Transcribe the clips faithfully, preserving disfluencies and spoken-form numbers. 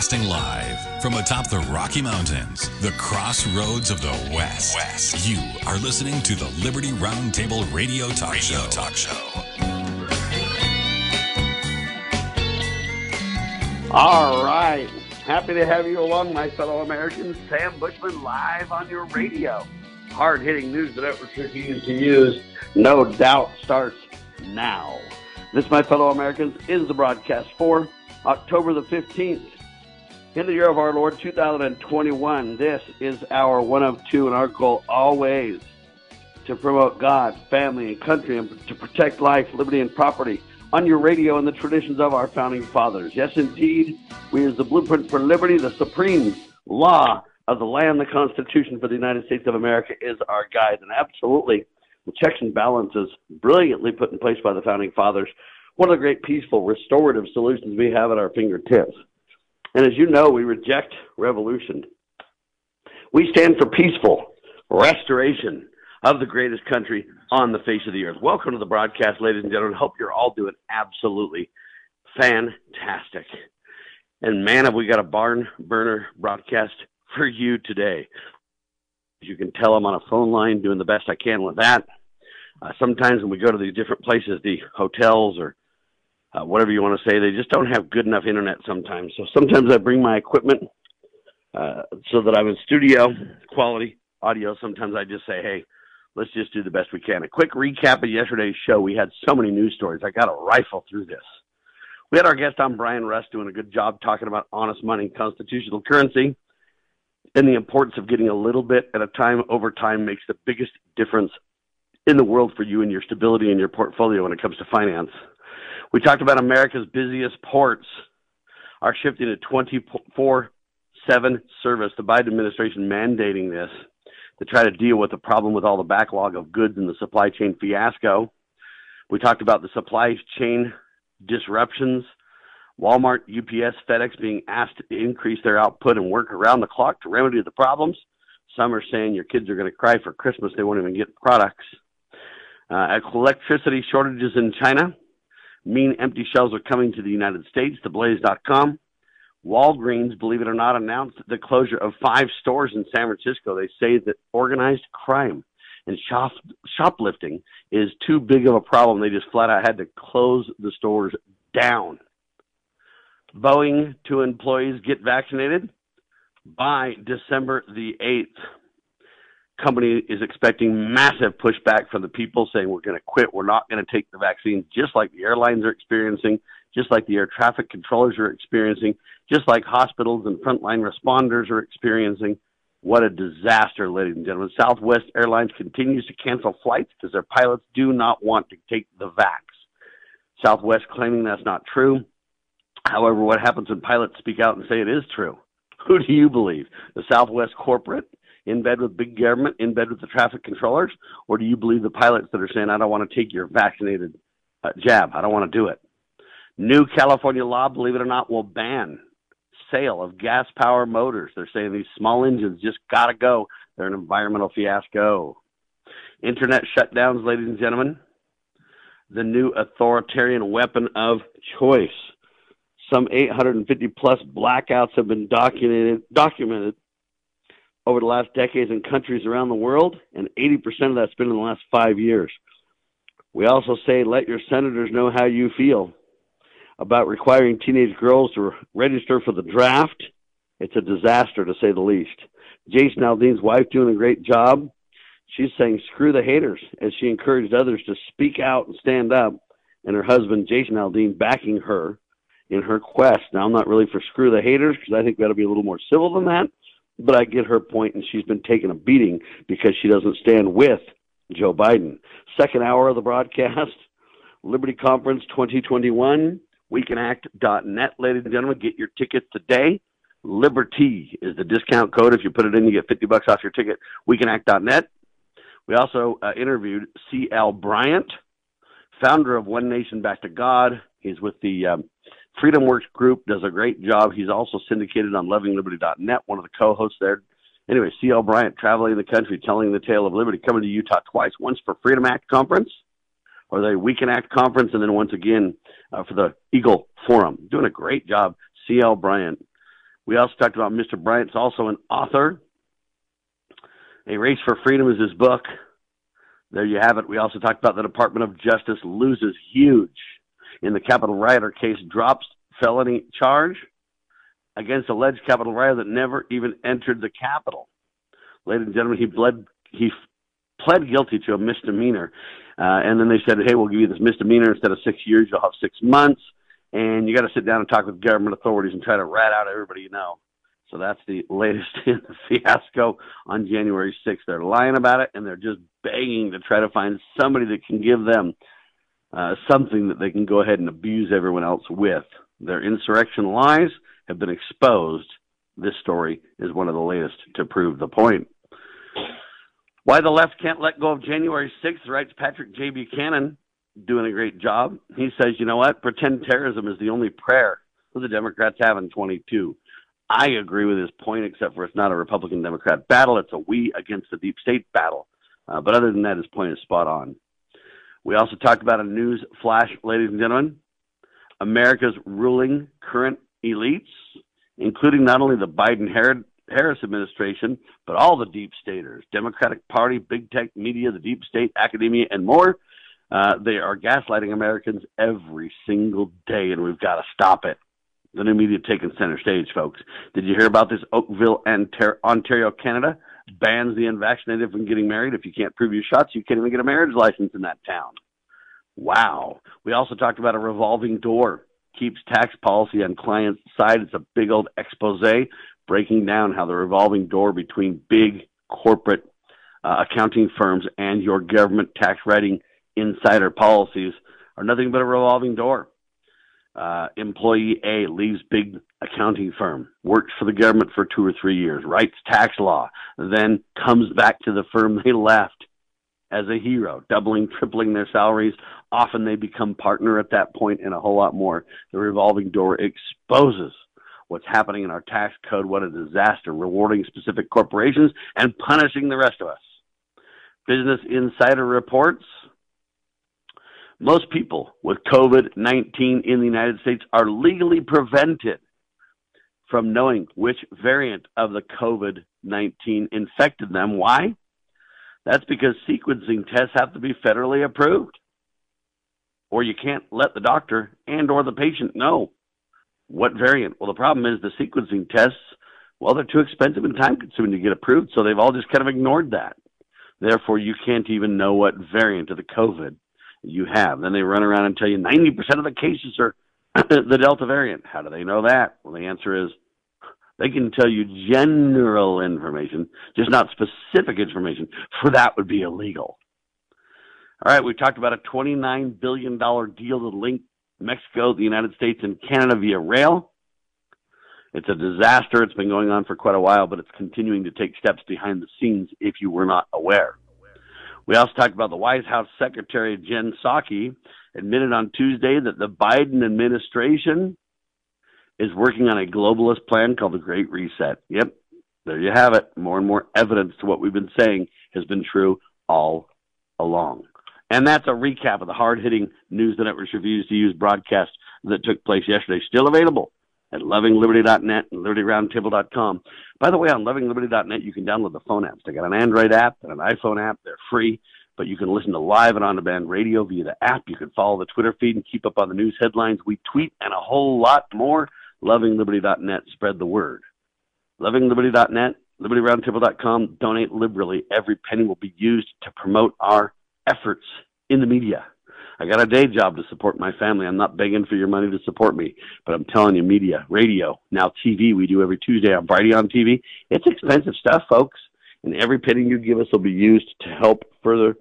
Broadcasting live from atop the Rocky Mountains, the crossroads of the West. West. You are listening to the Liberty Roundtable Radio Talk radio Show. Talk show. All right. Happy to have you along, my fellow Americans. Sam Bushman live on your radio. Hard-hitting news that networks refuse to use, no doubt, starts now. This, my fellow Americans, is the broadcast for October the fifteenth, in the year of our Lord, two thousand twenty-one. This is our one of two, and our goal always to promote God, family, and country, and to protect life, liberty, and property on your radio and the traditions of our founding fathers. Yes, indeed, we use the blueprint for liberty, the supreme law of the land. The Constitution for the United States of America is our guide, and absolutely the checks and balances brilliantly put in place by the founding fathers. One of the great peaceful, restorative solutions we have at our fingertips. And as you know, we reject revolution. We stand for peaceful restoration of the greatest country on the face of the earth. Welcome to the broadcast, ladies and gentlemen. Hope you're all doing absolutely fantastic. And man, have we got a barn burner broadcast for you today. As you can tell, I'm on a phone line doing the best I can with that. Uh, sometimes when we go to these different places, the hotels or Uh, whatever you want to say, they just don't have good enough internet sometimes. So sometimes I bring my equipment uh, so that I'm in studio quality audio. Sometimes I just say, hey, let's just do the best we can. A quick recap of yesterday's show. We had so many news stories. I got to rifle through this. We had our guest on, Brian Russ, doing a good job talking about honest money, constitutional currency, and the importance of getting a little bit at a time over time makes the biggest difference in the world for you and your stability and your portfolio when it comes to finance. We talked about America's busiest ports are shifting to twenty-four seven service, the Biden administration mandating this to try to deal with the problem with all the backlog of goods and the supply chain fiasco. We talked about the supply chain disruptions, Walmart, U P S, FedEx being asked to increase their output and work around the clock to remedy the problems. Some are saying your kids are going to cry for Christmas. They won't even get products. Uh, electricity shortages in China mean empty shells are coming to the United States, the blaze dot com. Walgreens, believe it or not, announced the closure of five stores in San Francisco. They say that organized crime and shop, shoplifting is too big of a problem. They just flat out had to close the stores down. Boeing to employees get vaccinated by December the eighth. Company is expecting massive pushback from the people saying we're going to quit. We're not going to take the vaccine, just like the airlines are experiencing, just like the air traffic controllers are experiencing, just like hospitals and frontline responders are experiencing. What a disaster, ladies and gentlemen. Southwest Airlines continues to cancel flights because their pilots do not want to take the vax. Southwest claiming that's not true. However, what happens when pilots speak out and say it is true? Who do you believe? The Southwest corporate? In bed with big government, in bed with the traffic controllers? Or do you believe the pilots that are saying, I don't want to take your vaccinated uh, jab. I don't want to do it. New California law, believe it or not, will ban sale of gas power motors. They're saying these small engines just got to go. They're an environmental fiasco. Internet shutdowns, ladies and gentlemen, the new authoritarian weapon of choice. Some eight hundred fifty plus blackouts have been documented, documented over the last decades in countries around the world, and eighty percent of that's been in the last five years. We also say let your senators know how you feel about requiring teenage girls to register for the draft. It's a disaster, to say the least. Jason Aldean's wife doing a great job. She's saying screw the haters as she encouraged others to speak out and stand up, and her husband, Jason Aldean, backing her in her quest. Now, I'm not really for screw the haters because I think we ought to be a little more civil than that. But I get her point, and she's been taking a beating because she doesn't stand with Joe Biden. Second hour of the broadcast, Liberty Conference twenty twenty-one, We Can Act dot net. Ladies and gentlemen, get your tickets today. Liberty is the discount code. If you put it in, you get fifty bucks off your ticket. We Can Act dot net. We also uh, interviewed C L Bryant, founder of One Nation Back to God. He's with the um, Freedom Works Group, does a great job. He's also syndicated on Loving Liberty dot net, one of the co-hosts there. Anyway, C L Bryant traveling the country, telling the tale of liberty, coming to Utah twice, once for Freedom Act Conference, or the We Can Act Conference, and then once again uh, for the Eagle Forum. Doing a great job, C L Bryant. We also talked about Mister Bryant's also an author. A Race for Freedom is his book. There you have it. We also talked about the Department of Justice loses huge in the Capitol rioter case, drops felony charge against alleged Capitol rioter that never even entered the Capitol. Ladies and gentlemen, he bled, he pled guilty to a misdemeanor. Uh, and then they said, hey, we'll give you this misdemeanor. Instead of six years, you'll have six months. And you got to sit down and talk with government authorities and try to rat out everybody you know. So that's the latest in the fiasco on January sixth. They're lying about it, and they're just begging to try to find somebody that can give them uh, something that they can go ahead and abuse everyone else with. Their insurrection lies have been exposed. This story is one of the latest to prove the point. Why the left can't let go of January sixth, writes Patrick J. Buchanan, doing a great job. He says, you know what? Pretend terrorism is the only prayer that the Democrats have in twenty-two. I agree with his point, except for it's not a Republican-Democrat battle. It's a we against the deep state battle. Uh, but other than that, his point is spot on. We also talked about a news flash, ladies and gentlemen. America's ruling current elites, including not only the Biden-Harris administration, but all the deep staters, Democratic Party, big tech, media, the deep state, academia, and more. Uh, they are gaslighting Americans every single day, and we've got to stop it. The new media taking center stage, folks. Did you hear about this? Oakville, Ontario, Canada bans the unvaccinated from getting married. If you can't prove your shots, you can't even get a marriage license in that town. Wow. We also talked about a revolving door. Keeps tax policy on client's side. It's a big old expose breaking down how the revolving door between big corporate uh, accounting firms and your government tax writing insider policies are nothing but a revolving door. Uh, employee A leaves big accounting firm, works for the government for two or three years, writes tax law, then comes back to the firm they left as a hero, doubling, tripling their salaries. Often they become partner at that point and a whole lot more. The revolving door exposes what's happening in our tax code. What a disaster, rewarding specific corporations and punishing the rest of us. Business Insider reports, most people with COVID nineteen in the United States are legally prevented from knowing which variant of the COVID nineteen infected them. Why? That's because sequencing tests have to be federally approved, or you can't let the doctor and or the patient know what variant. Well, the problem is the sequencing tests, well, they're too expensive and time-consuming to get approved, so they've all just kind of ignored that. Therefore, you can't even know what variant of the COVID you have. Then they run around and tell you ninety percent of the cases are the Delta variant. How do they know that? Well, the answer is they can tell you general information, just not specific information, for that would be illegal. All right, we've talked about a twenty-nine billion dollars deal to link Mexico, the United States, and Canada via rail. It's a disaster. It's been going on for quite a while, but it's continuing to take steps behind the scenes if you were not aware. We also talked about the White House Secretary Jen Psaki admitted on Tuesday that the Biden administration is working on a globalist plan called the Great Reset. Yep, there you have it. More and more evidence to what we've been saying has been true all along. And that's a recap of the hard-hitting news the network refused to use broadcast that took place yesterday. Still available at Loving Liberty dot net and Liberty Roundtable dot com. By the way, on Loving Liberty dot net, you can download the phone apps. They got an Android app and an iPhone app. They're free, but you can listen to live and on-demand radio via the app. You can follow the Twitter feed and keep up on the news headlines. We tweet and a whole lot more. Loving Liberty dot net. Spread the word. Loving Liberty dot net, Liberty Roundtable dot com. Donate liberally. Every penny will be used to promote our efforts in the media. I got a day job to support my family. I'm not begging for your money to support me, but I'm telling you, media, radio, now T V, we do every Tuesday on Friday on T V. It's expensive stuff, folks, and every penny you give us will be used to help further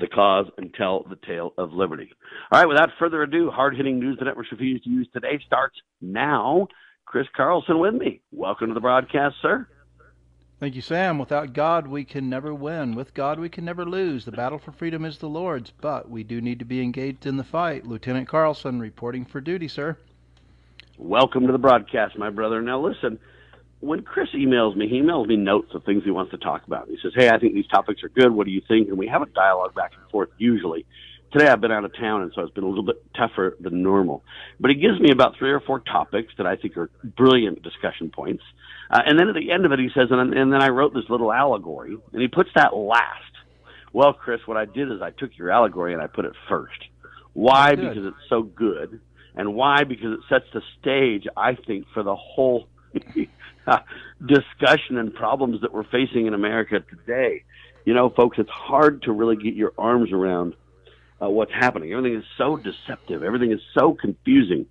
the cause and tell the tale of liberty. All right, without further ado, hard-hitting news the networks refuse to use today starts now. Chris Carlson with me. Welcome to the broadcast, sir. Thank you, Sam. Without God, we can never win. With God, we can never lose. The battle for freedom is the Lord's, but we do need to be engaged in the fight. Lieutenant Carlson, reporting for duty, sir. Welcome to the broadcast, my brother. Now, listen, when Chris emails me, he emails me notes of things he wants to talk about. He says, hey, I think these topics are good. What do you think? And we have a dialogue back and forth usually. Today I've been out of town, and so it's been a little bit tougher than normal. But it gives me about three or four topics that I think are brilliant discussion points. Uh, and then at the end of it, he says, and, and then I wrote this little allegory, and he puts that last. Well, Chris, what I did is I took your allegory and I put it first. Why? Because it's so good. And why? Because it sets the stage, I think, for the whole discussion and problems that we're facing in America today. You know, folks, it's hard to really get your arms around uh, what's happening. Everything is so deceptive. Everything is so confusing.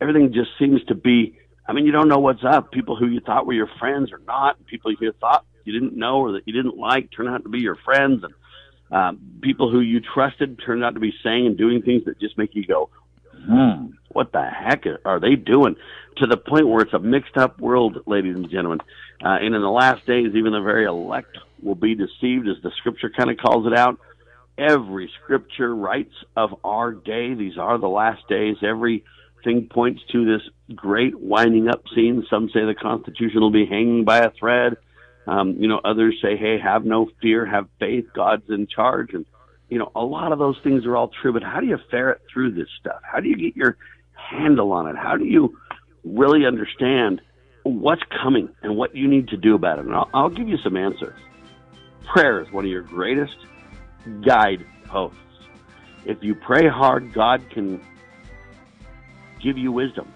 Everything just seems to be, I mean, you don't know what's up. People who you thought were your friends are not. People who you thought you didn't know or that you didn't like turn out to be your friends. And uh, people who you trusted turned out to be saying and doing things that just make you go, hmm, what the heck are they doing? To the point where it's a mixed-up world, ladies and gentlemen. Uh, and in the last days, even the very elect will be deceived, as the Scripture kind of calls it out. Every Scripture writes of our day. These are the last days. Everything points to this great winding-up scene. Some say the Constitution will be hanging by a thread. Um, you know, others say, hey, have no fear, have faith, God's in charge. And, you know, a lot of those things are all true, but how do you ferret through this stuff? How do you get your handle on it? How do you really understand what's coming and what you need to do about it? And I'll, I'll give you some answers. Prayer is one of your greatest guideposts. If you pray hard, God can give you wisdom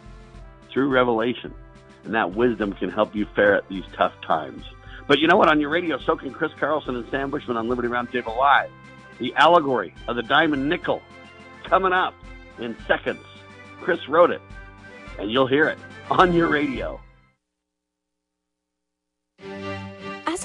through revelation, and that wisdom can help you ferret these tough times. But you know what? On your radio, so can Chris Carlson and Sam Bushman on Liberty Roundtable Live. The allegory of the diamond nickel, coming up in seconds. Chris wrote it, and you'll hear it on your radio. As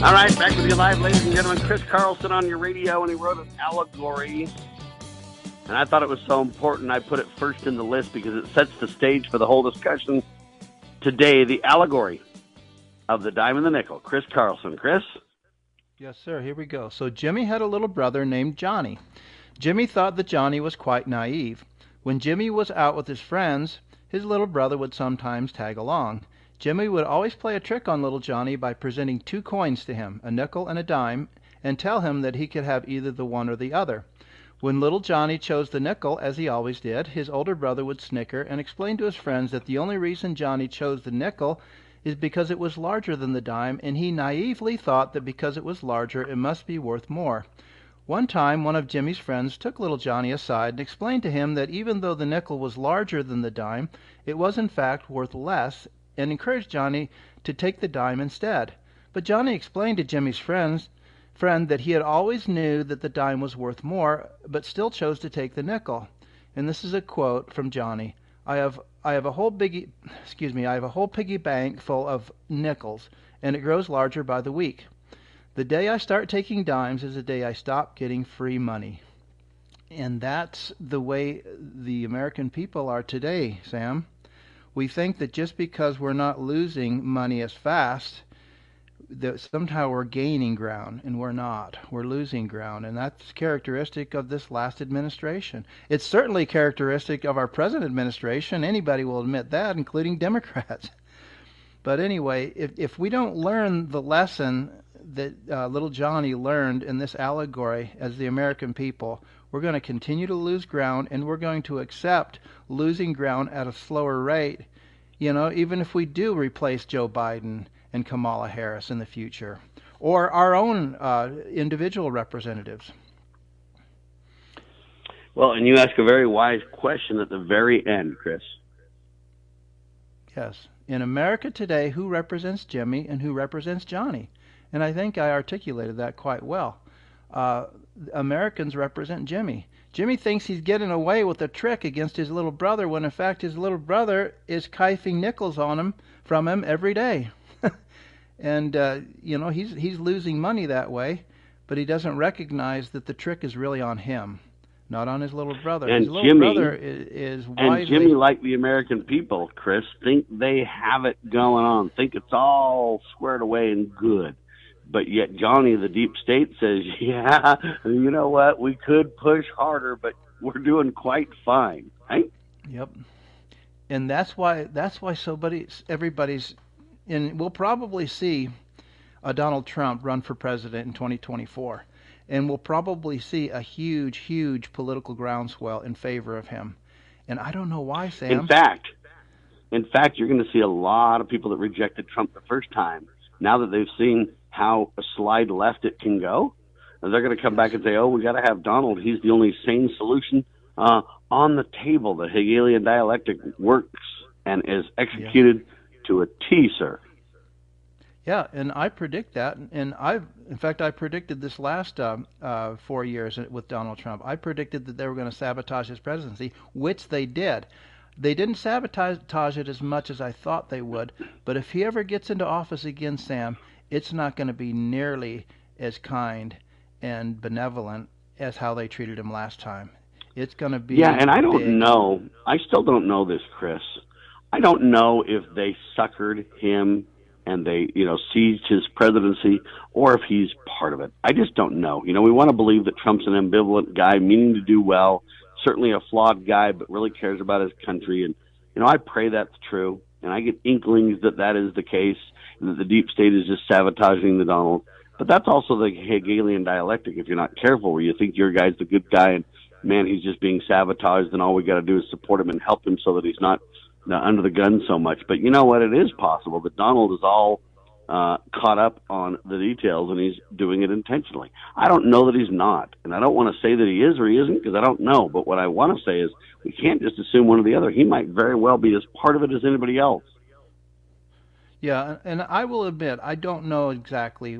All right, back with you live, ladies and gentlemen. Chris Carlson on your radio, and he wrote an allegory. And I thought it was so important I put it first in the list because it sets the stage for the whole discussion today, the allegory of the dime and the nickel. Chris Carlson. Chris? Yes, sir. Here we go. So Jimmy had a little brother named Johnny. Jimmy thought that Johnny was quite naive. When Jimmy was out with his friends, his little brother would sometimes tag along. Jimmy would always play a trick on little Johnny by presenting two coins to him, a nickel and a dime, and tell him that he could have either the one or the other. When little Johnny chose the nickel, as he always did, his older brother would snicker and explain to his friends that the only reason Johnny chose the nickel is because it was larger than the dime, and he naively thought that because it was larger, it must be worth more. One time, one of Jimmy's friends took little Johnny aside and explained to him that even though the nickel was larger than the dime, it was in fact worth less, and encouraged Johnny to take the dime instead. But Johnny explained to Jimmy's friends, friend that he had always knew that the dime was worth more, but still chose to take the nickel. And this is a quote from Johnny. I have I have a whole biggie, excuse me, I have a whole piggy bank full of nickels, and it grows larger by the week. The day I start taking dimes is the day I stop getting free money. And that's the way the American people are today, Sam. We think that just because we're not losing money as fast, that somehow we're gaining ground, and we're not. We're losing ground, and that's characteristic of this last administration. It's certainly characteristic of our present administration. Anybody will admit that, including Democrats. But anyway, if, if we don't learn the lesson that uh, little Johnny learned in this allegory as the American people, we're going to continue to lose ground, and we're going to accept losing ground at a slower rate, you know, even if we do replace Joe Biden and Kamala Harris in the future, or our own uh, individual representatives. Well, and you ask a very wise question at the very end, Chris. Yes. In America today, who represents Jimmy and who represents Johnny? And I think I articulated that quite well. Uh, Americans represent Jimmy. Jimmy thinks he's getting away with a trick against his little brother when, in fact, his little brother is kifing nickels on him from him every day. And, uh, you know, he's he's losing money that way, but he doesn't recognize that the trick is really on him, not on his little brother. And his little Jimmy, brother is, is widely... And Jimmy, like the American people, Chris, think they have it going on, think it's all squared away and good. But yet Johnny, the deep state, says, yeah, you know what, we could push harder, but we're doing quite fine, right? Yep. And that's why, that's why somebody, everybody's... And we'll probably see a Donald Trump run for president in twenty twenty-four. And we'll probably see a huge, huge political groundswell in favor of him. And I don't know why, Sam. In fact, in fact, you're going to see a lot of people that rejected Trump the first time. Now that they've seen how a slide left it can go, they're going to come back and say, oh, we got to have Donald. He's the only sane solution uh, on the table. The Hegelian dialectic works and is executed yeah. to a T, sir. Yeah, and I predict that, and I've, in fact, I predicted this last uh, uh, four years with Donald Trump. I predicted that they were going to sabotage his presidency, which they did. They didn't sabotage it as much as I thought they would, but if he ever gets into office again, Sam, it's not going to be nearly as kind and benevolent as how they treated him last time. It's going to be... Yeah, and I don't big. know. I still don't know this, Chris. I don't know if they suckered him and they, you know, seized his presidency, or if he's part of it. I just don't know. You know, we want to believe that Trump's an ambivalent guy, meaning to do well, certainly a flawed guy, but really cares about his country. And, you know, I pray that's true. And I get inklings that that is the case, and that the deep state is just sabotaging the Donald. But that's also the Hegelian dialectic, if you're not careful, where you think your guy's the good guy and, man, he's just being sabotaged, and all we got to do is support him and help him so that he's not under the gun so much. But you know what? It is possible that Donald is all uh, caught up on the details, and he's doing it intentionally. I don't know that he's not, and I don't want to say that he is or he isn't, because I don't know. But what I want to say is we can't just assume one or the other. He might very well be as part of it as anybody else. Yeah, and I will admit, I don't know exactly.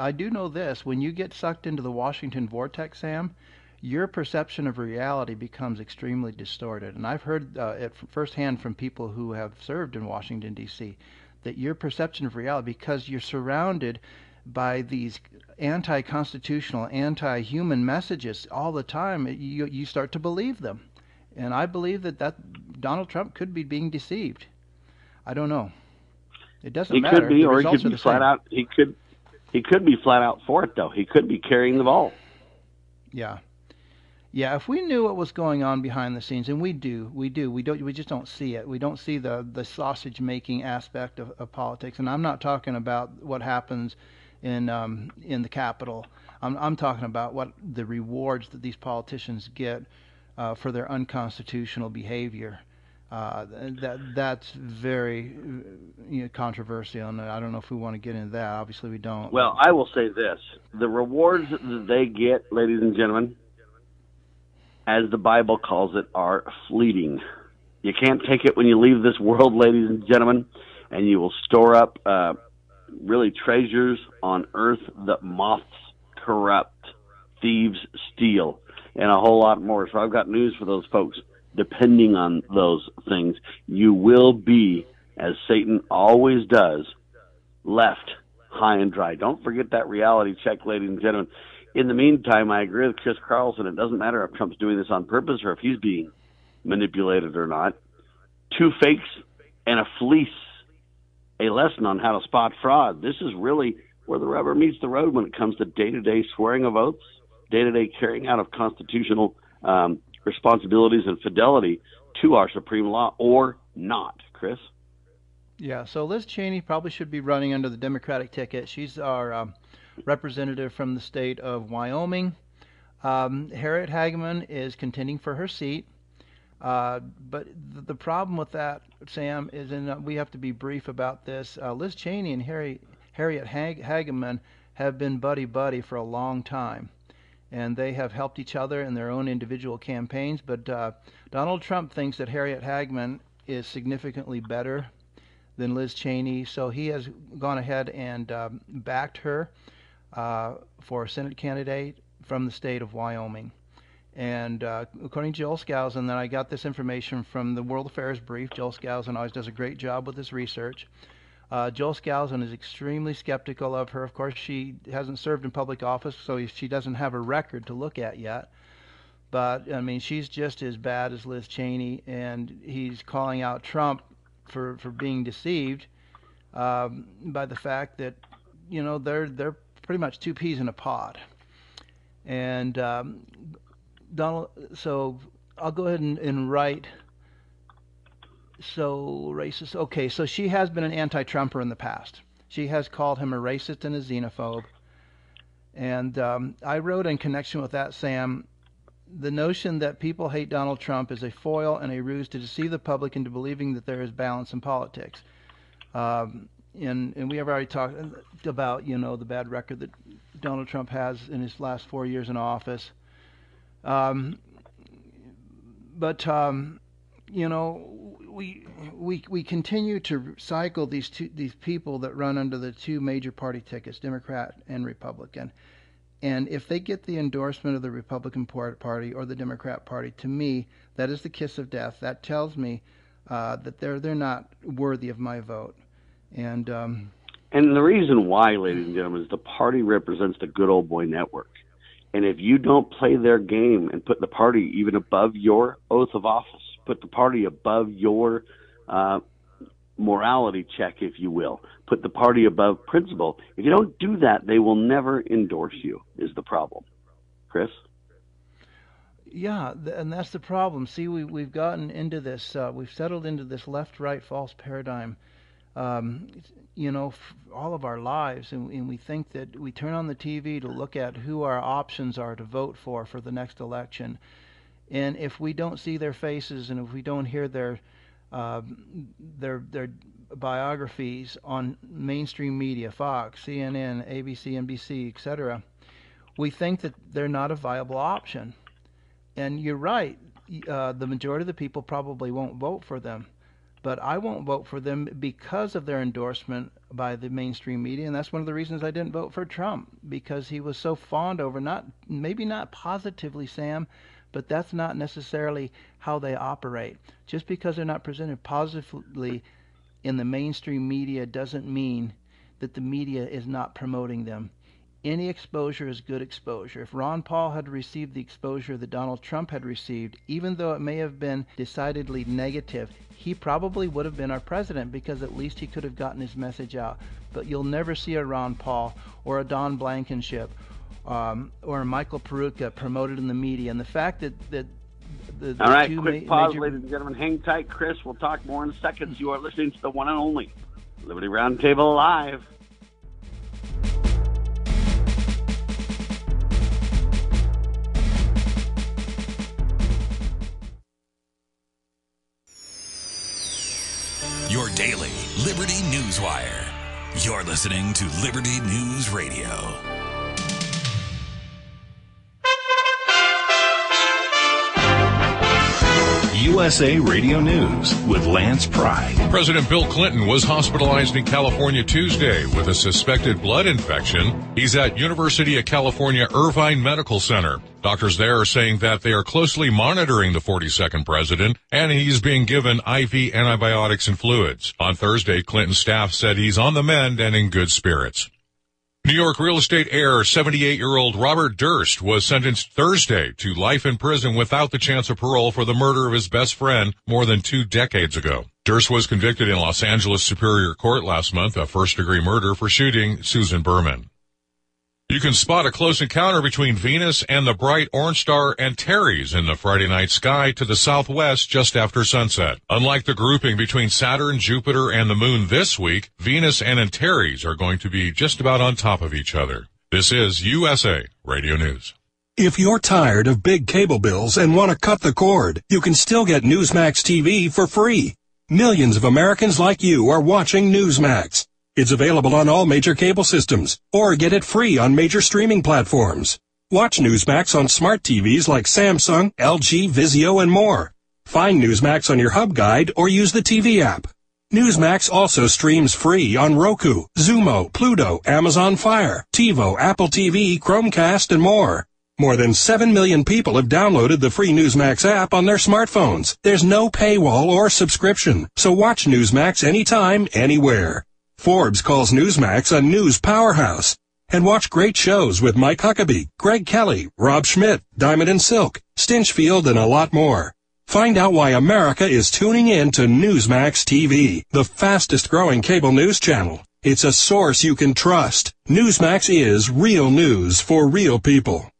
I do know this. When you get sucked into the Washington vortex, Sam, your perception of reality becomes extremely distorted. And I've heard uh, it firsthand from people who have served in Washington, D C, that your perception of reality, because you're surrounded by these anti-constitutional, anti-human messages all the time, you, you start to believe them. And I believe that, that Donald Trump could be being deceived. I don't know. It doesn't he matter. Could be, or he could be flat out, he could, he could be flat out for it, though. He could be carrying the ball. Yeah. Yeah, if we knew what was going on behind the scenes, and we do, we do, we don't, we just don't see it. We don't see the the sausage making aspect of, of politics. And I'm not talking about what happens in um, in the Capitol. I'm I'm talking about what the rewards that these politicians get uh, for their unconstitutional behavior. Uh, that that's very you know, controversial, and I don't know if we want to get into that. Obviously, we don't. Well, I will say this: the rewards that they get, ladies and gentlemen, as the Bible calls it, are fleeting. You can't take it when you leave this world, ladies and gentlemen, and you will store up uh, really treasures on earth that moths corrupt, thieves steal, and a whole lot more. So I've got news for those folks. Depending on those things, you will be, as Satan always does, left high and dry. Don't forget that reality check, ladies and gentlemen. In the meantime, I agree with Chris Carlson. It doesn't matter if Trump's doing this on purpose or if he's being manipulated or not. Two fakes and a fleece, a lesson on how to spot fraud. This is really where the rubber meets the road when it comes to day-to-day swearing of oaths, day-to-day carrying out of constitutional um responsibilities and fidelity to our supreme law, or not, Chris? Yeah, so Liz Cheney probably should be running under the Democratic ticket. She's our um, representative from the state of Wyoming. Um, Harriet Hageman is contending for her seat. Uh, but th the problem with that, Sam, is in that we have to be brief about this. Uh, Liz Cheney and Harry, Harriet Hag Hageman have been buddy-buddy for a long time, and they have helped each other in their own individual campaigns. But uh, Donald Trump thinks that Harriet Hageman is significantly better than Liz Cheney, so he has gone ahead and um, backed her uh, for a Senate candidate from the state of Wyoming. And uh, according to Joel Skousen, then I got this information from the World Affairs Brief. Joel Skousen always does a great job with his research. Uh, Joel Skousen is extremely skeptical of her. Of course, she hasn't served in public office, so she doesn't have a record to look at yet. But, I mean, she's just as bad as Liz Cheney, and he's calling out Trump for, for being deceived um, by the fact that, you know, they're, they're pretty much two peas in a pod. And um, Donald, so I'll go ahead and, and write... So racist. Okay, so she has been an anti-Trumper in the past. She has called him a racist and a xenophobe. And um, I wrote in connection with that, Sam, the notion that people hate Donald Trump is a foil and a ruse to deceive the public into believing that there is balance in politics. Um, and, and we have already talked about, you know, the bad record that Donald Trump has in his last four years in office. Um, but, um, you know... We, we we continue to cycle these two these people that run under the two major party tickets, Democrat and Republican. And if they get the endorsement of the Republican Party or the Democrat Party, to me, that is the kiss of death. That tells me uh, that they're they're not worthy of my vote. And um, and the reason why, ladies and gentlemen, is the party represents the good old boy network. And if you don't play their game and put the party even above your oath of office, put the party above your uh, morality check, if you will. Put the party above principle. If you don't do that, they will never endorse you, is the problem. Chris? Yeah, th and that's the problem. See, we, we've gotten into this. Uh, we've settled into this left-right false paradigm, um, you know, f all of our lives. And, and we think that we turn on the T V to look at who our options are to vote for for the next election. And if we don't see their faces, and if we don't hear their uh, their their biographies on mainstream media, Fox, C N N, A B C, N B C, et cetera, we think that they're not a viable option. And you're right; uh, the majority of the people probably won't vote for them. But I won't vote for them because of their endorsement by the mainstream media, and that's one of the reasons I didn't vote for Trump, because he was so fond over not maybe not positively, Sam. But that's not necessarily how they operate. Just because they're not presented positively in the mainstream media doesn't mean that the media is not promoting them. Any exposure is good exposure. If Ron Paul had received the exposure that Donald Trump had received, even though it may have been decidedly negative, he probably would have been our president, because at least he could have gotten his message out. But you'll never see a Ron Paul or a Don Blankenship Um, or Michael Peruka promoted in the media. And the fact that... that the, the All right, quick ma pause, major... ladies and gentlemen. Hang tight, Chris. We'll talk more in seconds. You are listening to the one and only Liberty Roundtable Live. daily Liberty Newswire. You're listening to Liberty News Radio. U S A Radio News with Lance Pride. President Bill Clinton was hospitalized in California Tuesday with a suspected blood infection. He's at University of California Irvine Medical Center. Doctors there are saying that they are closely monitoring the forty-second president, and he's being given I V antibiotics and fluids. On Thursday, Clinton's staff said he's on the mend and in good spirits. New York real estate heir, seventy-eight-year-old Robert Durst, was sentenced Thursday to life in prison without the chance of parole for the murder of his best friend more than two decades ago. Durst was convicted in Los Angeles Superior Court last month of first-degree murder for shooting Susan Berman. You can spot a close encounter between Venus and the bright Orange Star Antares in the Friday night sky to the southwest just after sunset. Unlike the grouping between Saturn, Jupiter, and the Moon this week, Venus and Antares are going to be just about on top of each other. This is U S A Radio News. If you're tired of big cable bills and want to cut the cord, you can still get Newsmax T V for free. Millions of Americans like you are watching Newsmax. It's available on all major cable systems, or get it free on major streaming platforms. Watch Newsmax on smart T Vs like Samsung, L G, Vizio, and more. Find Newsmax on your Hub Guide or use the T V app. Newsmax also streams free on Roku, Zumo, Pluto, Amazon Fire, TiVo, Apple T V, Chromecast, and more. More than seven million people have downloaded the free Newsmax app on their smartphones. There's no paywall or subscription, so watch Newsmax anytime, anywhere. Forbes calls Newsmax a news powerhouse. And watch great shows with Mike Huckabee, Greg Kelly, Rob Schmidt, Diamond and Silk, Stinchfield, and a lot more. Find out why America is tuning in to Newsmax T V, the fastest-growing cable news channel. It's a source you can trust. Newsmax is real news for real people.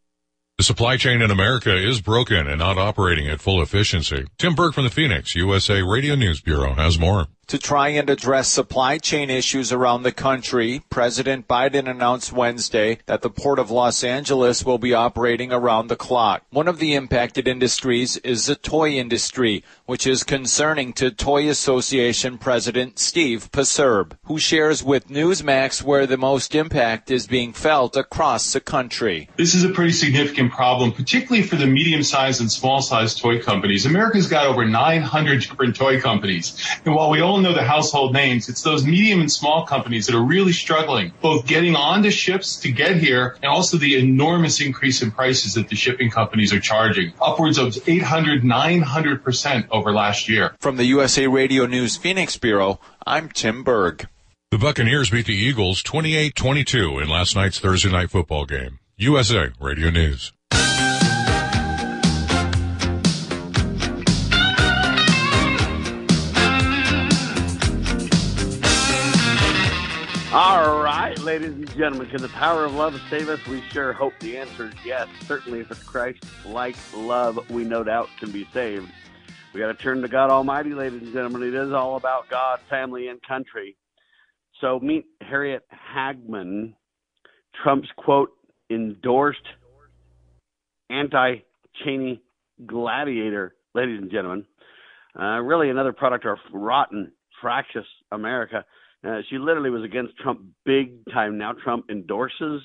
The supply chain in America is broken and not operating at full efficiency. Tim Berg from the Phoenix U S A Radio News Bureau has more. To try and address supply chain issues around the country, President Biden announced Wednesday that the Port of Los Angeles will be operating around the clock. One of the impacted industries is the toy industry, which is concerning to Toy Association President Steve Paserb, who shares with Newsmax where the most impact is being felt across the country. This is a pretty significant problem, particularly for the medium-sized and small-sized toy companies. America's got over nine hundred different toy companies, and while we all know the household names, it's those medium and small companies that are really struggling, both getting onto ships to get here and also the enormous increase in prices that the shipping companies are charging, upwards of eight hundred, nine hundred percent over last year. From the U S A Radio News Phoenix Bureau, I'm Tim Berg. The Buccaneers beat the Eagles twenty-eight twenty-two in last night's Thursday night football game. U S A Radio News. All right, ladies and gentlemen, can the power of love save us? We sure hope the answer is yes. Certainly, if it's Christ-like love, we no doubt can be saved. We got to turn to God Almighty, ladies and gentlemen. It is all about God, family, and country. So meet Harriet Hageman, Trump's, quote, endorsed anti-Cheney gladiator, ladies and gentlemen. Uh, really another product of rotten, fractious America. Uh, she literally was against Trump big time. Now Trump endorses.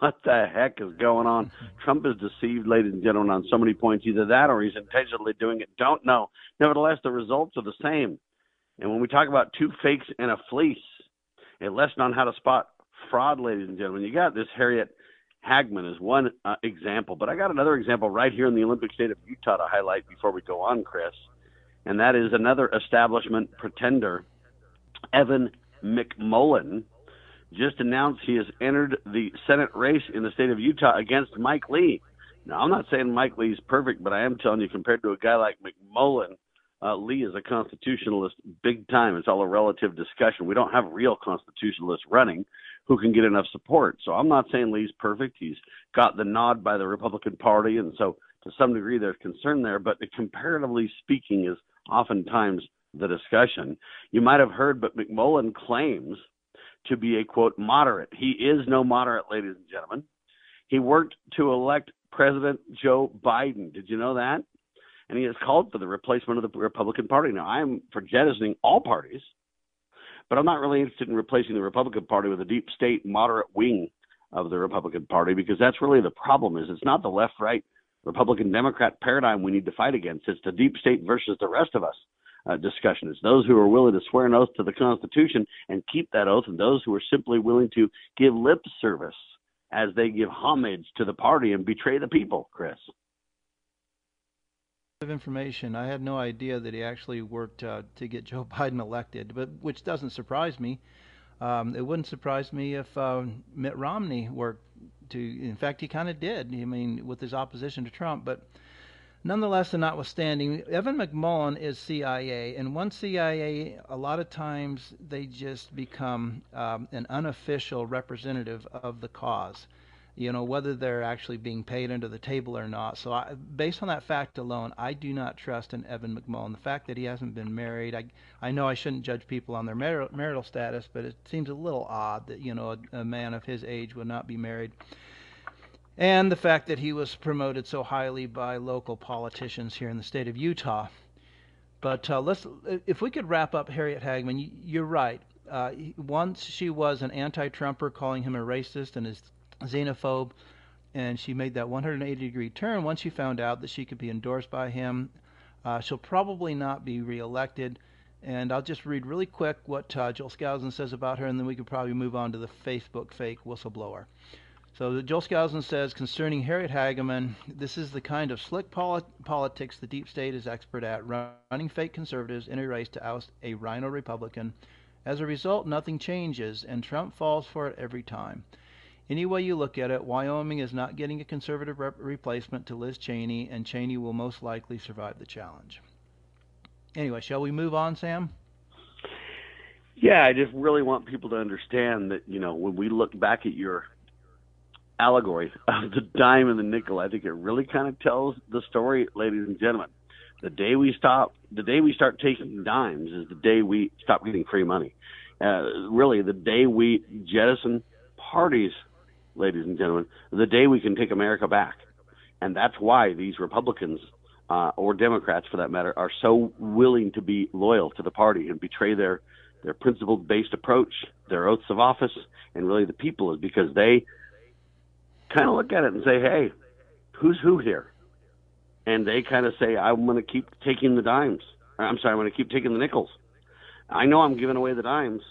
What the heck is going on? Trump is deceived, ladies and gentlemen, on so many points. Either that or he's intentionally doing it. Don't know. Nevertheless, the results are the same. And when we talk about two fakes and a fleece, a lesson on how to spot fraud, ladies and gentlemen, you got this Harriet Hageman is one uh, example. But I got another example right here in the Olympic state of Utah to highlight before we go on, Chris. And that is another establishment pretender. Evan McMullin just announced he has entered the Senate race in the state of Utah against Mike Lee. Now, I'm not saying Mike Lee's perfect, but I am telling you, compared to a guy like McMullin, uh, Lee is a constitutionalist big time. It's all a relative discussion. We don't have real constitutionalists running who can get enough support. So I'm not saying Lee's perfect. He's got the nod by the Republican Party, and so to some degree there's concern there, but comparatively speaking is oftentimes the discussion. You might have heard, but McMullin claims to be a, quote, moderate. He is no moderate, ladies and gentlemen. He worked to elect President Joe Biden. Did you know that? And he has called for the replacement of the Republican Party. Now, I am for jettisoning all parties But I'm not really interested in replacing the Republican Party with a deep state moderate wing of the Republican Party, because that's really the problem. Is it's not the left-right Republican Democrat paradigm we need to fight against. It's the deep state versus the rest of us uh, discussion. It's those who are willing to swear an oath to the Constitution and keep that oath, and those who are simply willing to give lip service as they give homage to the party and betray the people, Chris. Of information. I had no idea that he actually worked uh, to get Joe Biden elected, but which doesn't surprise me. Um, it wouldn't surprise me if um, Mitt Romney worked to, in fact, he kind of did, I mean, with his opposition to Trump. But nonetheless, and notwithstanding, Evan McMullin is C I A, and once C I A, a lot of times they just become um, an unofficial representative of the cause, you know, whether they're actually being paid under the table or not. So I, based on that fact alone, I do not trust in Evan McMullin. The fact that he hasn't been married, I I know I shouldn't judge people on their marital, marital status, but it seems a little odd that, you know, a, a man of his age would not be married. And the fact that he was promoted so highly by local politicians here in the state of Utah. But uh, let's, if we could wrap up Harriet Hageman, you're right. Uh, once she was an anti-Trumper, calling him a racist and his xenophobe, and she made that one hundred eighty degree turn once she found out that she could be endorsed by him. Uh, she'll probably not be reelected, and I'll just read really quick what uh, Joel Skousen says about her, and then we could probably move on to the Facebook fake whistleblower. So Joel Skousen says, concerning Harriet Hageman, this is the kind of slick polit politics the deep state is expert at, running fake conservatives in a race to oust a rhino Republican. As a result, nothing changes, and Trump falls for it every time. Any way you look at it, Wyoming is not getting a conservative rep replacement to Liz Cheney, and Cheney will most likely survive the challenge. Anyway, shall we move on, Sam? Yeah, I just really want people to understand that, you know, when we look back at your allegory of the dime and the nickel, I think it really kind of tells the story, ladies and gentlemen. The day we stop, the day we start taking dimes is the day we stop getting free money. Uh, really, the day we jettison parties, ladies and gentlemen, the day we can take America back. And that's why these Republicans, uh, or Democrats for that matter, are so willing to be loyal to the party and betray their, their principle-based approach, their oaths of office, and really the people, is because they kind of look at it and say, hey, who's who here? And they kind of say, I'm going to keep taking the dimes. I'm sorry, I'm going to keep taking the nickels. I know I'm giving away the dimes,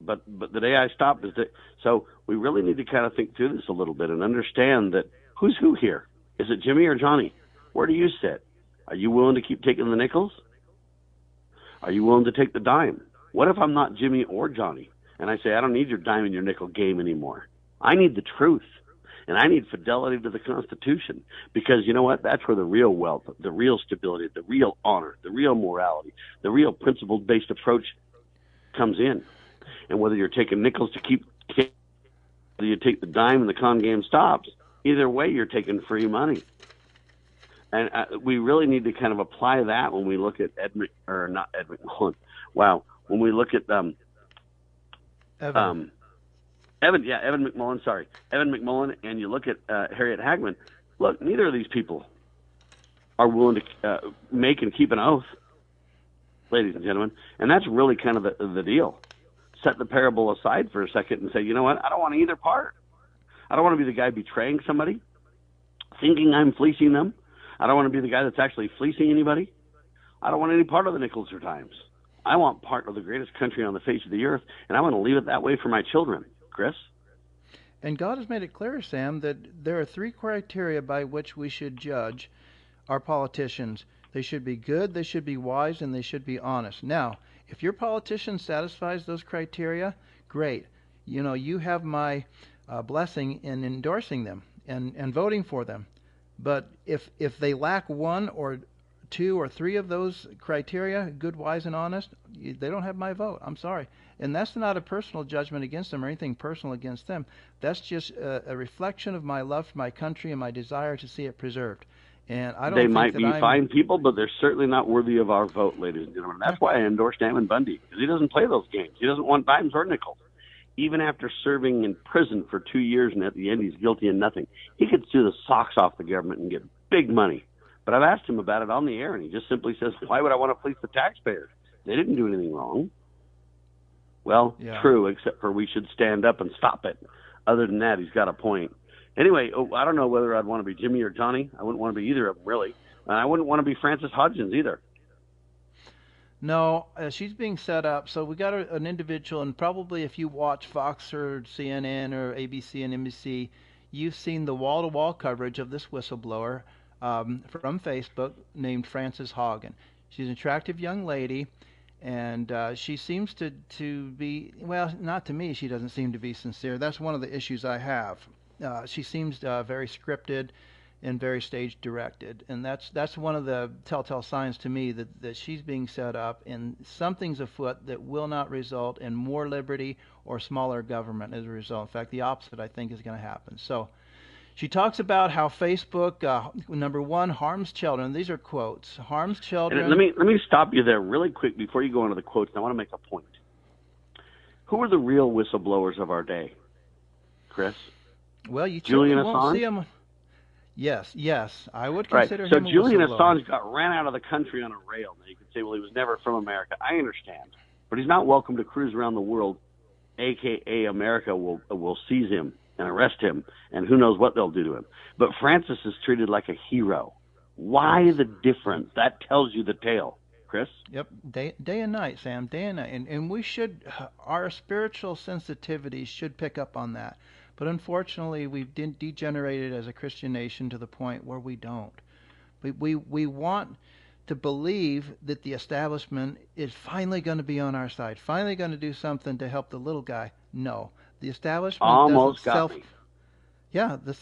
but but the day I stop is the... So we really need to kind of think through this a little bit and understand that who's who here? Is it Jimmy or Johnny? Where do you sit? Are you willing to keep taking the nickels? Are you willing to take the dime? What if I'm not Jimmy or Johnny? And I say, I don't need your dime and your nickel game anymore. I need the truth. And I need fidelity to the Constitution, because you know what? That's where the real wealth, the real stability, the real honor, the real morality, the real principle-based approach comes in. And whether you're taking nickels to keep, whether you take the dime and the con game stops, either way you're taking free money. And uh, we really need to kind of apply that when we look at Ed, or not Ed McMullin. Wow, when we look at um, Evan. um. Evan, yeah, Evan McMullin, sorry. Evan McMullin, and you look at uh, Harriet Hageman. Look, neither of these people are willing to uh, make and keep an oath, ladies and gentlemen. And that's really kind of the, the deal. Set the parable aside for a second and say, you know what, I don't want either part. I don't want to be the guy betraying somebody, thinking I'm fleecing them. I don't want to be the guy that's actually fleecing anybody. I don't want any part of the nickels or dimes. I want part of the greatest country on the face of the earth, and I want to leave it that way for my children. Chris? And God has made it clear, Sam, that there are three criteria by which we should judge our politicians. They should be good, they should be wise, and they should be honest. Now, if your politician satisfies those criteria, great. You know, you have my uh, blessing in endorsing them and, and voting for them. But if, if they lack one or two or three of those criteria, good, wise, and honest, they don't have my vote. I'm sorry. And that's not a personal judgment against them or anything personal against them. That's just a, a reflection of my love for my country and my desire to see it preserved. And I don't they think might that be I'm... fine people, but they're certainly not worthy of our vote, ladies and gentlemen. That's why I endorsed Ammon Bundy, because he doesn't play those games. He doesn't want dimes or nickels. Even after serving in prison for two years and at the end he's guilty of nothing, he could sue the socks off the government and get big money. But I've asked him about it on the air, and he just simply says, why would I want to fleece the taxpayers? They didn't do anything wrong. Well, yeah. True, except for we should stand up and stop it. Other than that, he's got a point. Anyway, oh, I don't know whether I'd want to be Jimmy or Johnny. I wouldn't want to be either of them, really. And I wouldn't want to be Frances Haugen either. No, uh, she's being set up. So we got a, an individual, and probably if you watch Fox or C N N or A B C and N B C, you've seen the wall-to-wall coverage of this whistleblower um, from Facebook named Frances Haugen. She's an attractive young lady, and uh, she seems to, to be, well, not to me, she doesn't seem to be sincere. That's one of the issues I have. Uh, she seems uh, very scripted and very stage directed, and that's that's one of the telltale signs to me that, that she's being set up, and something's afoot that will not result in more liberty or smaller government as a result. In fact, the opposite, I think, is going to happen. So she talks about how Facebook, uh, number one, harms children. These are quotes. Harms children. And let me let me stop you there really quick before you go into the quotes. I want to make a point. Who are the real whistleblowers of our day, Chris? Well, you Julian Assange? Won't see him. Yes, yes, I would consider right. So him. So Julian Assange got ran out of the country on a rail. Now you could say, well, he was never from America. I understand, but he's not welcome to cruise around the world. A K A America will will seize him and arrest him, and who knows what they'll do to him. But Frances is treated like a hero. Why the difference? That tells you the tale, Chris. Yep, day day and night, Sam, day and night, and and we should, our spiritual sensitivities should pick up on that. But unfortunately, we've de- degenerated as a Christian nation to the point where we don't. We, we, we want to believe that the establishment is finally going to be on our side, finally going to do something to help the little guy. No, the establishment almost doesn't got self. Me. Yeah, the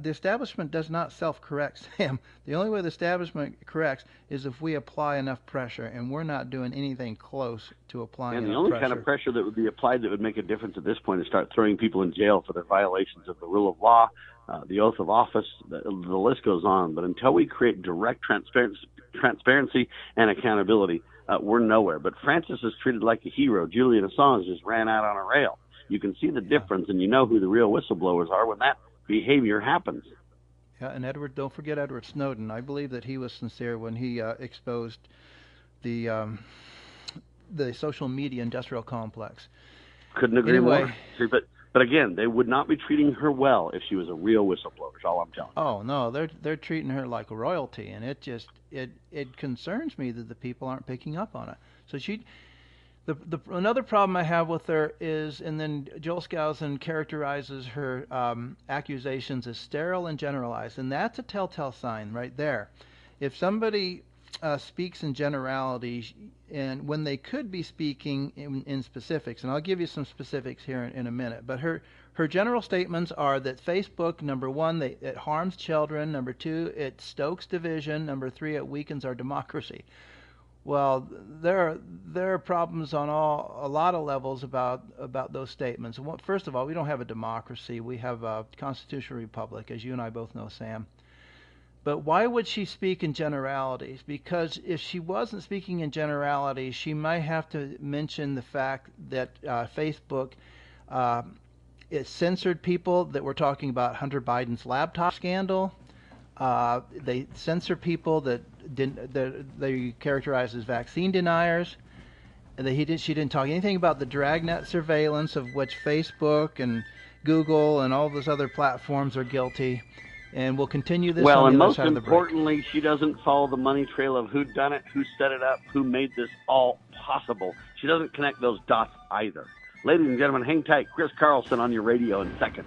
the establishment does not self-correct, Sam. The only way the establishment corrects is if we apply enough pressure, and we're not doing anything close to applying enough pressure. And the only pressure. kind of pressure that would be applied that would make a difference at this point is start throwing people in jail for their violations of the rule of law, uh, the oath of office, the, the list goes on. But until we create direct transparency, transparency and accountability, uh, we're nowhere. But Frances is treated like a hero. Julian Assange just ran out on a rail. You can see the yeah. difference, and you know who the real whistleblowers are when that behavior happens. Yeah, and Edward, don't forget Edward Snowden. I believe that he was sincere when he uh, exposed the um, the social media industrial complex. Couldn't agree anyway, more. But but again, they would not be treating her well if she was a real whistleblower. Is all I'm telling you. Oh no, they're they're treating her like royalty, and it just it it concerns me that the people aren't picking up on it. So she. The, the, another problem I have with her is, and then Joel Skousen characterizes her um, accusations as sterile and generalized, and that's a telltale sign right there. If somebody uh, speaks in generalities, and when they could be speaking in, in specifics, and I'll give you some specifics here in, in a minute, but her, her general statements are that Facebook, number one, they, it harms children, number two, it stokes division, number three, it weakens our democracy. Well, there are, there are problems on all a lot of levels about about those statements. First of all, we don't have a democracy. We have a constitutional republic, as you and I both know, Sam. But why would she speak in generalities? Because if she wasn't speaking in generalities, she might have to mention the fact that uh, Facebook uh, it censored people that were talking about Hunter Biden's laptop scandal. Uh, they censor people that didn't, that they characterize as vaccine deniers. And that he did, she didn't talk anything about the dragnet surveillance of which Facebook and Google and all those other platforms are guilty. And we'll continue this. Well, on the and other most side importantly, she doesn't follow the money trail of who done it, who set it up, who made this all possible. She doesn't connect those dots either. Ladies and gentlemen, hang tight. Chris Carlson on your radio in seconds.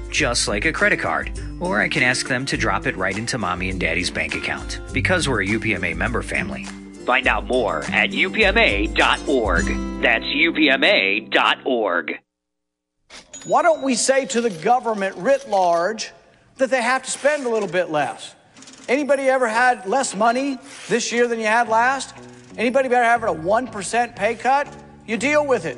just like a credit card. Or I can ask them to drop it right into Mommy and Daddy's bank account, because we're a U P M A member family. Find out more at U P M A dot org. That's U P M A dot org. Why don't we say to the government writ large that they have to spend a little bit less? Anybody ever had less money this year than you had last? Anybody better have a one percent pay cut? You deal with it.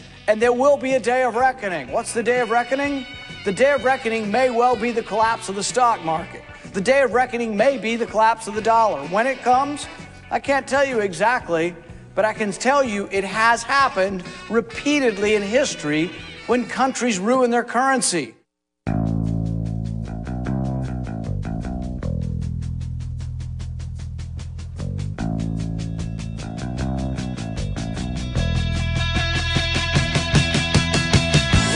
and there will be a day of reckoning. What's the day of reckoning? The day of reckoning may well be the collapse of the stock market. The day of reckoning may be the collapse of the dollar. When it comes, I can't tell you exactly, but I can tell you it has happened repeatedly in history when countries ruin their currency.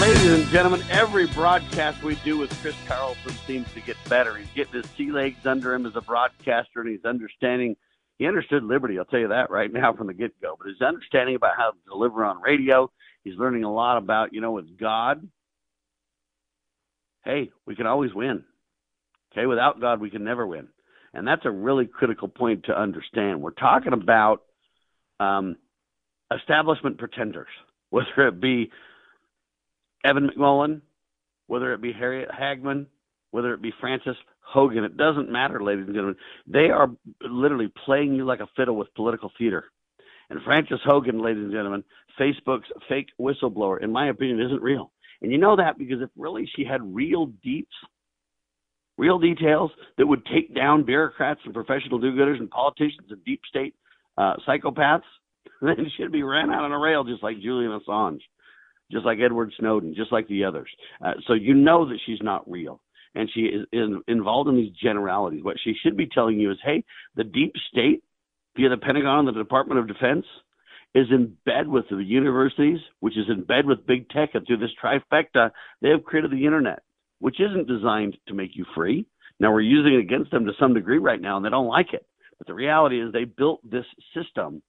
Ladies and gentlemen, every broadcast we do with Chris Carlson seems to get better. He's getting his sea legs under him as a broadcaster, and he's understanding. He understood liberty, I'll tell you that right now from the get-go. But his understanding about how to deliver on radio, he's learning a lot about, you know, with God, hey, we can always win. Okay, without God, we can never win. And that's a really critical point to understand. We're talking about um, establishment pretenders, whether it be Evan McMullin, whether it be Harriet Hageman, whether it be Frances Haugen. It doesn't matter, ladies and gentlemen. They are literally playing you like a fiddle with political theater. And Frances Haugen, ladies and gentlemen, Facebook's fake whistleblower, in my opinion, isn't real. And you know that because if really she had real deets, real details that would take down bureaucrats and professional do-gooders and politicians and deep state uh, psychopaths, then she'd be ran out on a rail just like Julian Assange, just like Edward Snowden, just like the others. Uh, so you know that she's not real. And she is in, involved in these generalities. What she should be telling you is, hey, the deep state via the Pentagon and the Department of Defense is in bed with the universities, which is in bed with big tech. And through this trifecta, they have created the internet, which isn't designed to make you free. Now, we're using it against them to some degree right now, and they don't like it. But the reality is they built this system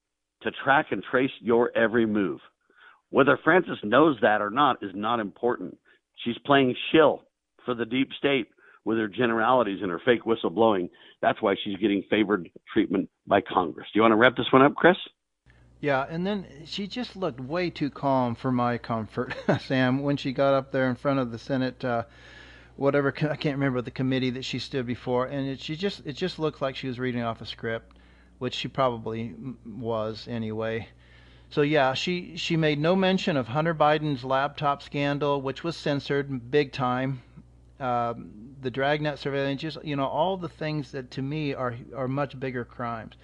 to track and trace your every move. Whether Frances knows that or not is not important. She's playing shill for the deep state with her generalities and her fake whistleblowing. That's why she's getting favored treatment by Congress. Do you want to wrap this one up, Chris? Yeah, and then she just looked way too calm for my comfort, Sam, when she got up there in front of the Senate, uh, whatever, I can't remember the committee that she stood before, and it, she just, it just looked like she was reading off a script, which she probably was anyway. So yeah, she, she made no mention of Hunter Biden's laptop scandal, which was censored big time. Um, the dragnet surveillance, just, you know, all the things that to me are are much bigger crimes.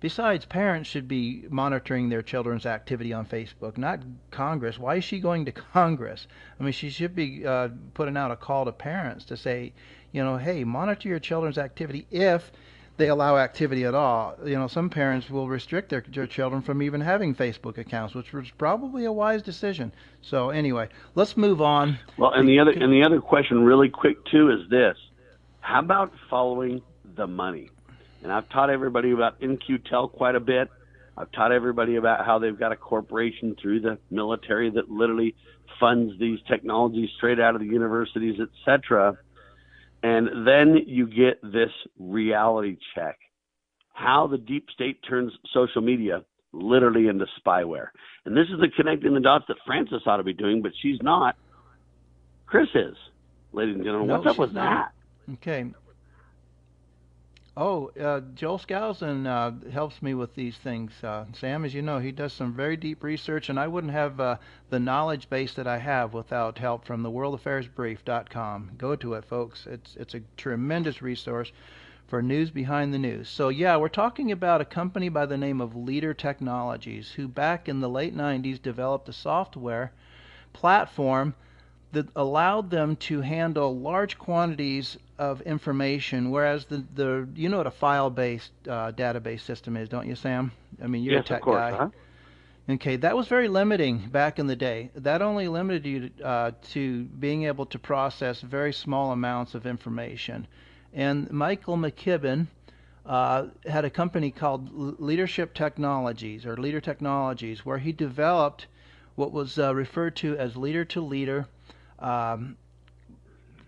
Besides, parents should be monitoring their children's activity on Facebook, not Congress. Why is she going to Congress? I mean, she should be uh, putting out a call to parents to say, you know, hey, monitor your children's activity if they allow activity at all. You know, some parents will restrict their, their children from even having Facebook accounts, which was probably a wise decision. So anyway, let's move on. Well, and the other and the other question really quick too is this. How about following the money? And I've taught everybody about N Q T E L quite a bit. I've taught everybody about how they've got a corporation through the military that literally funds these technologies straight out of the universities, et cetera. And then you get this reality check, how the deep state turns social media literally into spyware. And this is the connecting the dots that Frances ought to be doing, but she's not. Chris is, ladies and gentlemen. No, what's up with not. that? Okay. Oh, uh, Joel Skousen uh, helps me with these things. Uh, Sam, as you know, he does some very deep research, and I wouldn't have uh, the knowledge base that I have without help from the World Affairs Brief dot com. Go to it, folks. It's, it's a tremendous resource for news behind the news. So, yeah, we're talking about a company by the name of Leader Technologies, who back in the late nineties developed the software platform that allowed them to handle large quantities of information, whereas the, the you know what a file-based uh, database system is, don't you, Sam? I mean, you're yes, a tech of course, guy. Huh? Okay, that was very limiting back in the day. That only limited you to, uh, to being able to process very small amounts of information. And Michael McKibben uh, had a company called Leadership Technologies, or Leader Technologies, where he developed what was uh, referred to as leader-to-leader um,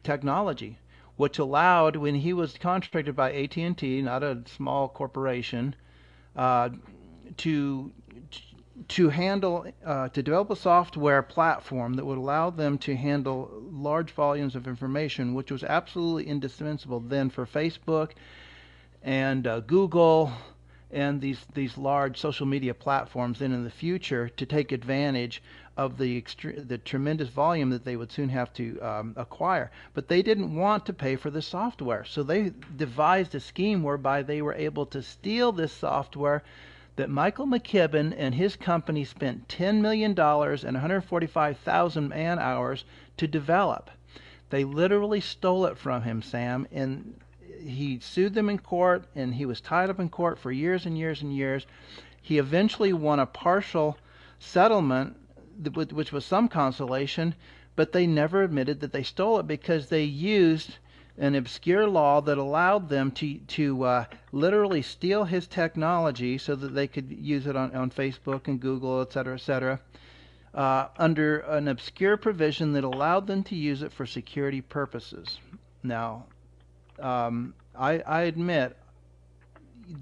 technology, which allowed, when he was contracted by A T and T, not a small corporation, uh, to... to handle, uh, to develop a software platform that would allow them to handle large volumes of information, which was absolutely indispensable then for Facebook and uh, Google and these these large social media platforms then in the future to take advantage of the extre- the tremendous volume that they would soon have to um, acquire. But they didn't want to pay for the software, so they devised a scheme whereby they were able to steal this software that Michael McKibben and his company spent ten million dollars and one hundred forty-five thousand man-hours to develop. They literally stole it from him, Sam, and he sued them in court, and he was tied up in court for years and years and years. He eventually won a partial settlement, which was some consolation, but they never admitted that they stole it because they used an obscure law that allowed them to to uh, literally steal his technology so that they could use it on, on Facebook and Google, et cetera, et cetera, uh, under an obscure provision that allowed them to use it for security purposes. Now, um, I, I admit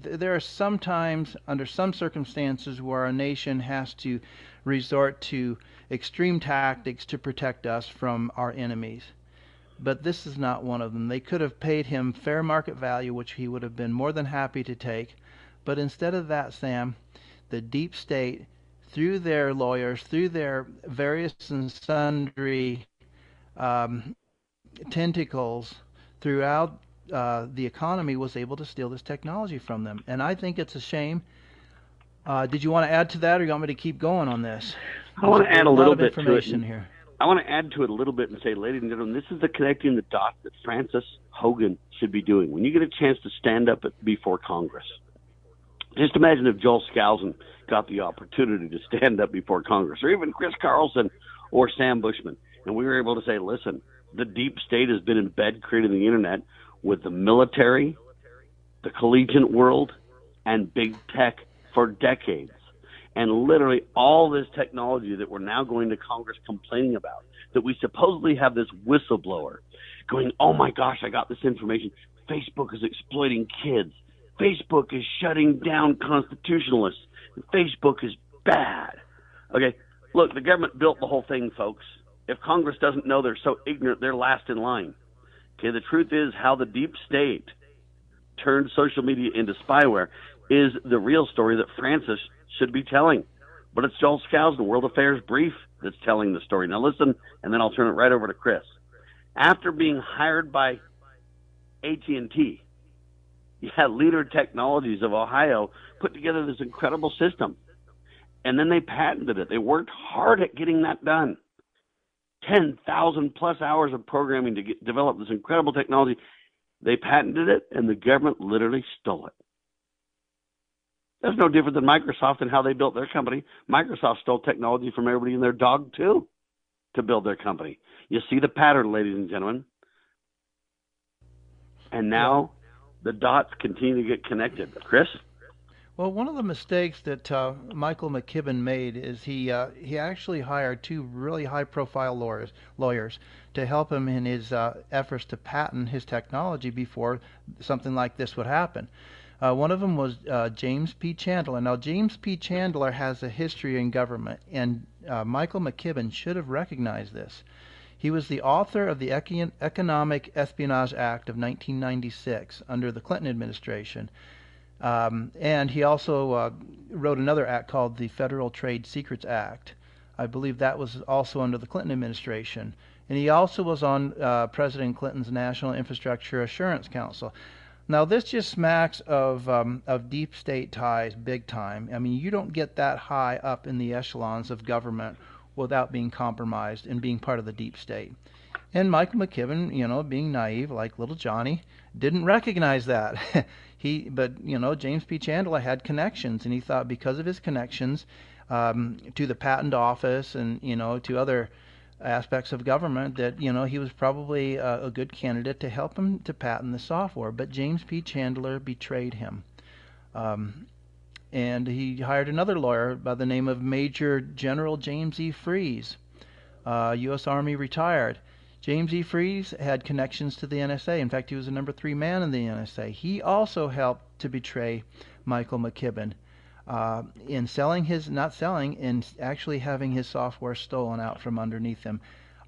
th- there are some times, under some circumstances, where a nation has to resort to extreme tactics to protect us from our enemies. But this is not one of them. They could have paid him fair market value, which he would have been more than happy to take. But instead of that, Sam, the deep state, through their lawyers, through their various and sundry um, tentacles throughout uh, the economy, was able to steal this technology from them. And I think it's a shame. Uh, did you want to add to that, or you want me to keep going on this? I want to add a little bit to it here. I want to add to it a little bit and say, ladies and gentlemen, this is the connecting the dots that Frances Haugen should be doing. When you get a chance to stand up before Congress, just imagine if Joel Skousen got the opportunity to stand up before Congress, or even Chris Carlson or Sam Bushman, and we were able to say, listen, the deep state has been in bed creating the internet with the military, the collegiate world, and big tech for decades. And literally all this technology that we're now going to Congress complaining about, that we supposedly have this whistleblower going, oh my gosh, I got this information. Facebook is exploiting kids. Facebook is shutting down constitutionalists. Facebook is bad. Okay, look, the government built the whole thing, folks. If Congress doesn't know they're so ignorant, they're last in line. Okay, the truth is how the deep state turned social media into spyware is the real story that Frances should be telling. But it's Joel Skousen, the World Affairs Brief, that's telling the story. Now listen, and then I'll turn it right over to Chris. After being hired by A T and T, you had Leader Technologies of Ohio put together this incredible system. And then they patented it. They worked hard at getting that done. ten thousand plus hours of programming to get, develop this incredible technology. They patented it, and the government literally stole it. That's no different than Microsoft and how they built their company. Microsoft stole technology from everybody and their dog, too, to build their company. You see the pattern, ladies and gentlemen. And now the dots continue to get connected. Chris? Well, one of the mistakes that uh, Michael McKibben made is he uh, he actually hired two really high-profile lawyers lawyers to help him in his uh, efforts to patent his technology before something like this would happen. Uh, one of them was uh, James P. Chandler. Now, James P. Chandler has a history in government, and uh, Michael McKibben should have recognized this. He was the author of the Econ- Economic Espionage Act of nineteen ninety-six under the Clinton administration, um, and he also uh, wrote another act called the Federal Trade Secrets Act. I believe that was also under the Clinton administration, and he also was on uh, President Clinton's National Infrastructure Assurance Council. Now, this just smacks of um, of deep state ties big time. I mean, you don't get that high up in the echelons of government without being compromised and being part of the deep state. And Michael McKibben, you know, being naive like little Johnny, didn't recognize that. he, but, you know, James P. Chandler had connections, and he thought because of his connections um, to the patent office and, you know, to other aspects of government that, you know, he was probably a, a good candidate to help him to patent the software. But James P. Chandler betrayed him. Um, and he hired another lawyer by the name of Major General James E. Freeze, uh, U S Army retired. James E. Freeze had connections to the N S A. In fact, he was the number three man in the N S A. He also helped to betray Michael McKibben uh, in selling his, not selling, in actually having his software stolen out from underneath him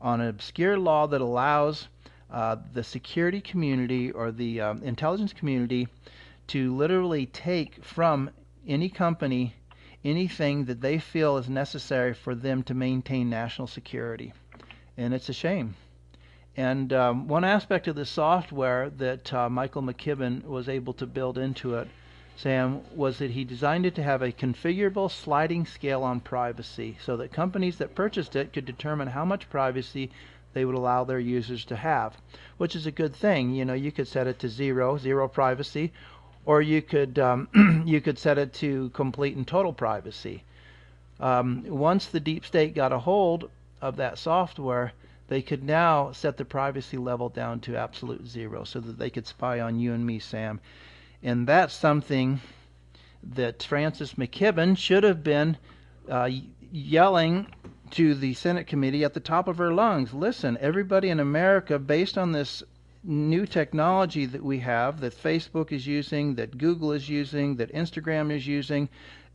on an obscure law that allows uh, the security community or the um, intelligence community to literally take from any company anything that they feel is necessary for them to maintain national security. And it's a shame. And um, one aspect of the software that uh, Michael McKibben was able to build into it, Sam, was that he designed it to have a configurable sliding scale on privacy so that companies that purchased it could determine how much privacy they would allow their users to have, which is a good thing. You know, you could set it to zero, zero privacy, or you could, um, you could set it to complete and total privacy. Um, once the deep state got a hold of that software, they could now set the privacy level down to absolute zero so that they could spy on you and me, Sam. And that's something that Frances McKibben should have been uh, yelling to the Senate committee at the top of her lungs. Listen, everybody in America, based on this new technology that we have, that Facebook is using, that Google is using, that Instagram is using,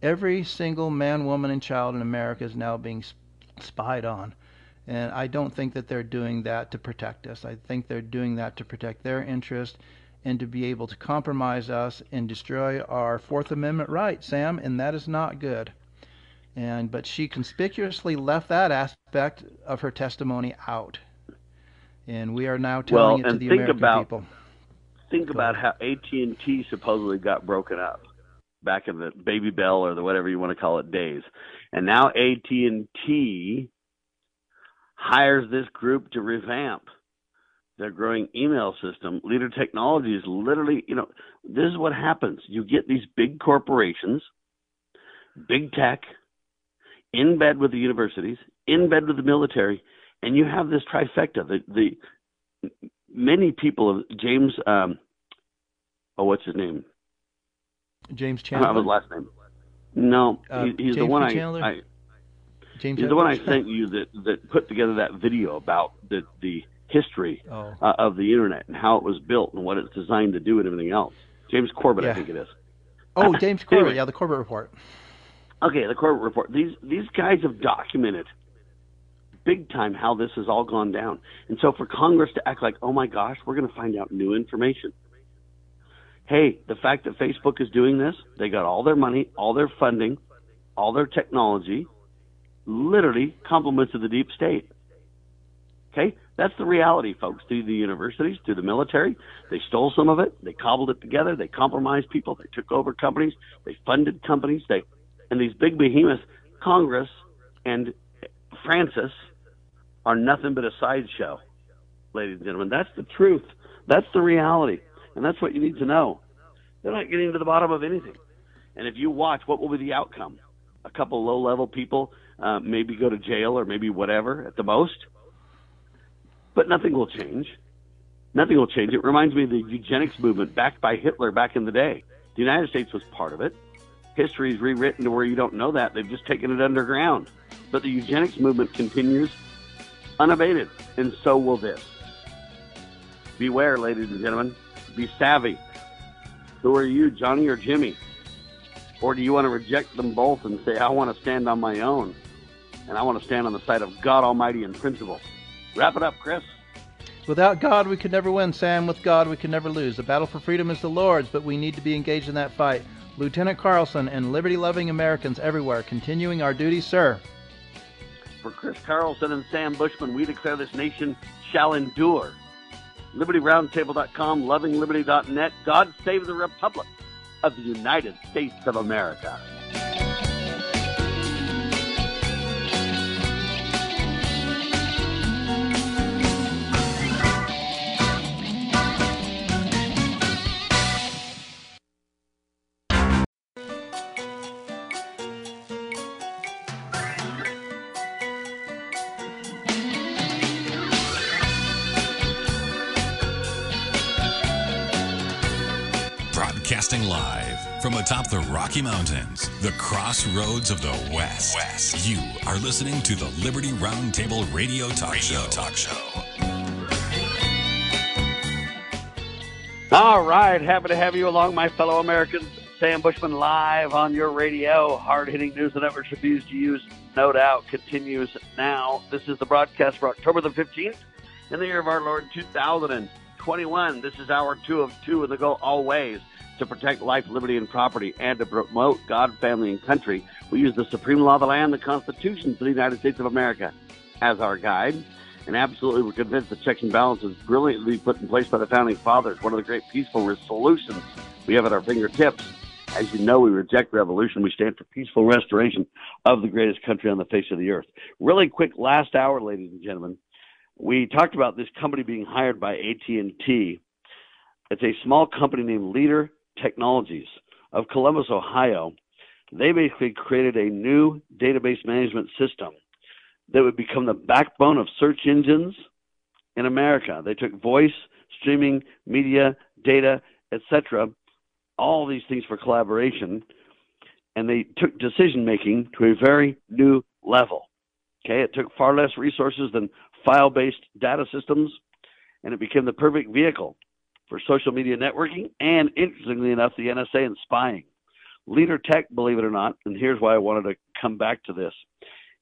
every single man, woman, and child in America is now being sp- spied on. And I don't think that they're doing that to protect us. I think they're doing that to protect their interest and to be able to compromise us and destroy our Fourth Amendment right, Sam, and that is not good. And but she conspicuously left that aspect of her testimony out. And we are now telling well, it to the American about, people. Think Go about ahead. How A T and T supposedly got broken up back in the Baby Bell or the whatever you want to call it days. And now A T and T hires this group to revamp their growing email system. Leader Technologies literally, you know, this is what happens. You get these big corporations, big tech, in bed with the universities, in bed with the military, and you have this trifecta. The, the many people, James, um, oh, what's his name? James Chandler. I don't know his last name. No, uh, he, he's James the one I, I – James He's the one I sent you that, that put together that video about the, the history oh. uh, of the Internet and how it was built and what it's designed to do and everything else. James Corbett, yeah. I think it is. Oh, James Corbett, anyway. Yeah, the Corbett Report. Okay, the Corbett Report. These, these guys have documented big time how this has all gone down. And so for Congress to act like, oh, my gosh, we're going to find out new information. Hey, the fact that Facebook is doing this, they got all their money, all their funding, all their technology, literally compliments of the deep state. Okay? That's the reality, folks. Through the universities, through the military, they stole some of it. They cobbled it together. They compromised people. They took over companies. They funded companies. They, and these big behemoths, Congress and Francis, are nothing but a sideshow, ladies and gentlemen. That's the truth. That's the reality. And that's what you need to know. They're not getting to the bottom of anything. And if you watch, what will be the outcome? A couple low-level people Uh, maybe go to jail or maybe whatever at the most. But nothing will change. Nothing will change. It reminds me of the eugenics movement backed by Hitler back in the day. The United States was part of it. History is rewritten to where you don't know that. They've just taken it underground. But the eugenics movement continues unabated, and so will this. Beware, ladies and gentlemen. Be savvy. Who are you, Johnny or Jimmy? Or do you want to reject them both and say, I want to stand on my own? And I want to stand on the side of God Almighty and principle. Wrap it up, Chris. Without God, we could never win, Sam. With God, we could never lose. The battle for freedom is the Lord's, but we need to be engaged in that fight. Lieutenant Carlson and liberty-loving Americans everywhere, continuing our duty, sir. For Chris Carlson and Sam Bushman, we declare this nation shall endure. Liberty Roundtable dot com, Loving Liberty dot net. God save the Republic of the United States of America. Broadcasting live from atop the Rocky Mountains, the crossroads of the West. West. You are listening to the Liberty Roundtable Radio Talk radio Show. Talk show. All right, happy to have you along, my fellow Americans. Sam Bushman live on your radio. Hard-hitting news that never refused to use, no doubt, continues now. This is the broadcast for October the fifteenth in the year of our Lord two thousand twenty-one. This is hour two of two, with the goal always to protect life, liberty, and property, and to promote God, family, and country. We use the supreme law of the land, the Constitution of the United States of America, as our guide. And absolutely, we're convinced that checks and balances brilliantly put in place by the Founding Fathers, one of the great peaceful solutions we have at our fingertips. As you know, we reject revolution. We stand for peaceful restoration of the greatest country on the face of the earth. Really quick, last hour, ladies and gentlemen, we talked about this company being hired by A T and T. It's a small company named Leader Technologies of Columbus, Ohio. They basically created a new database management system that would become the backbone of search engines in America. They took voice, streaming, media, data, et cetera, all these things for collaboration, and they took decision-making to a very new level. Okay, it took far less resources than file-based data systems, and it became the perfect vehicle for social media networking and, interestingly enough, the N S A and spying. Leader Tech, believe it or not, and here's why I wanted to come back to this,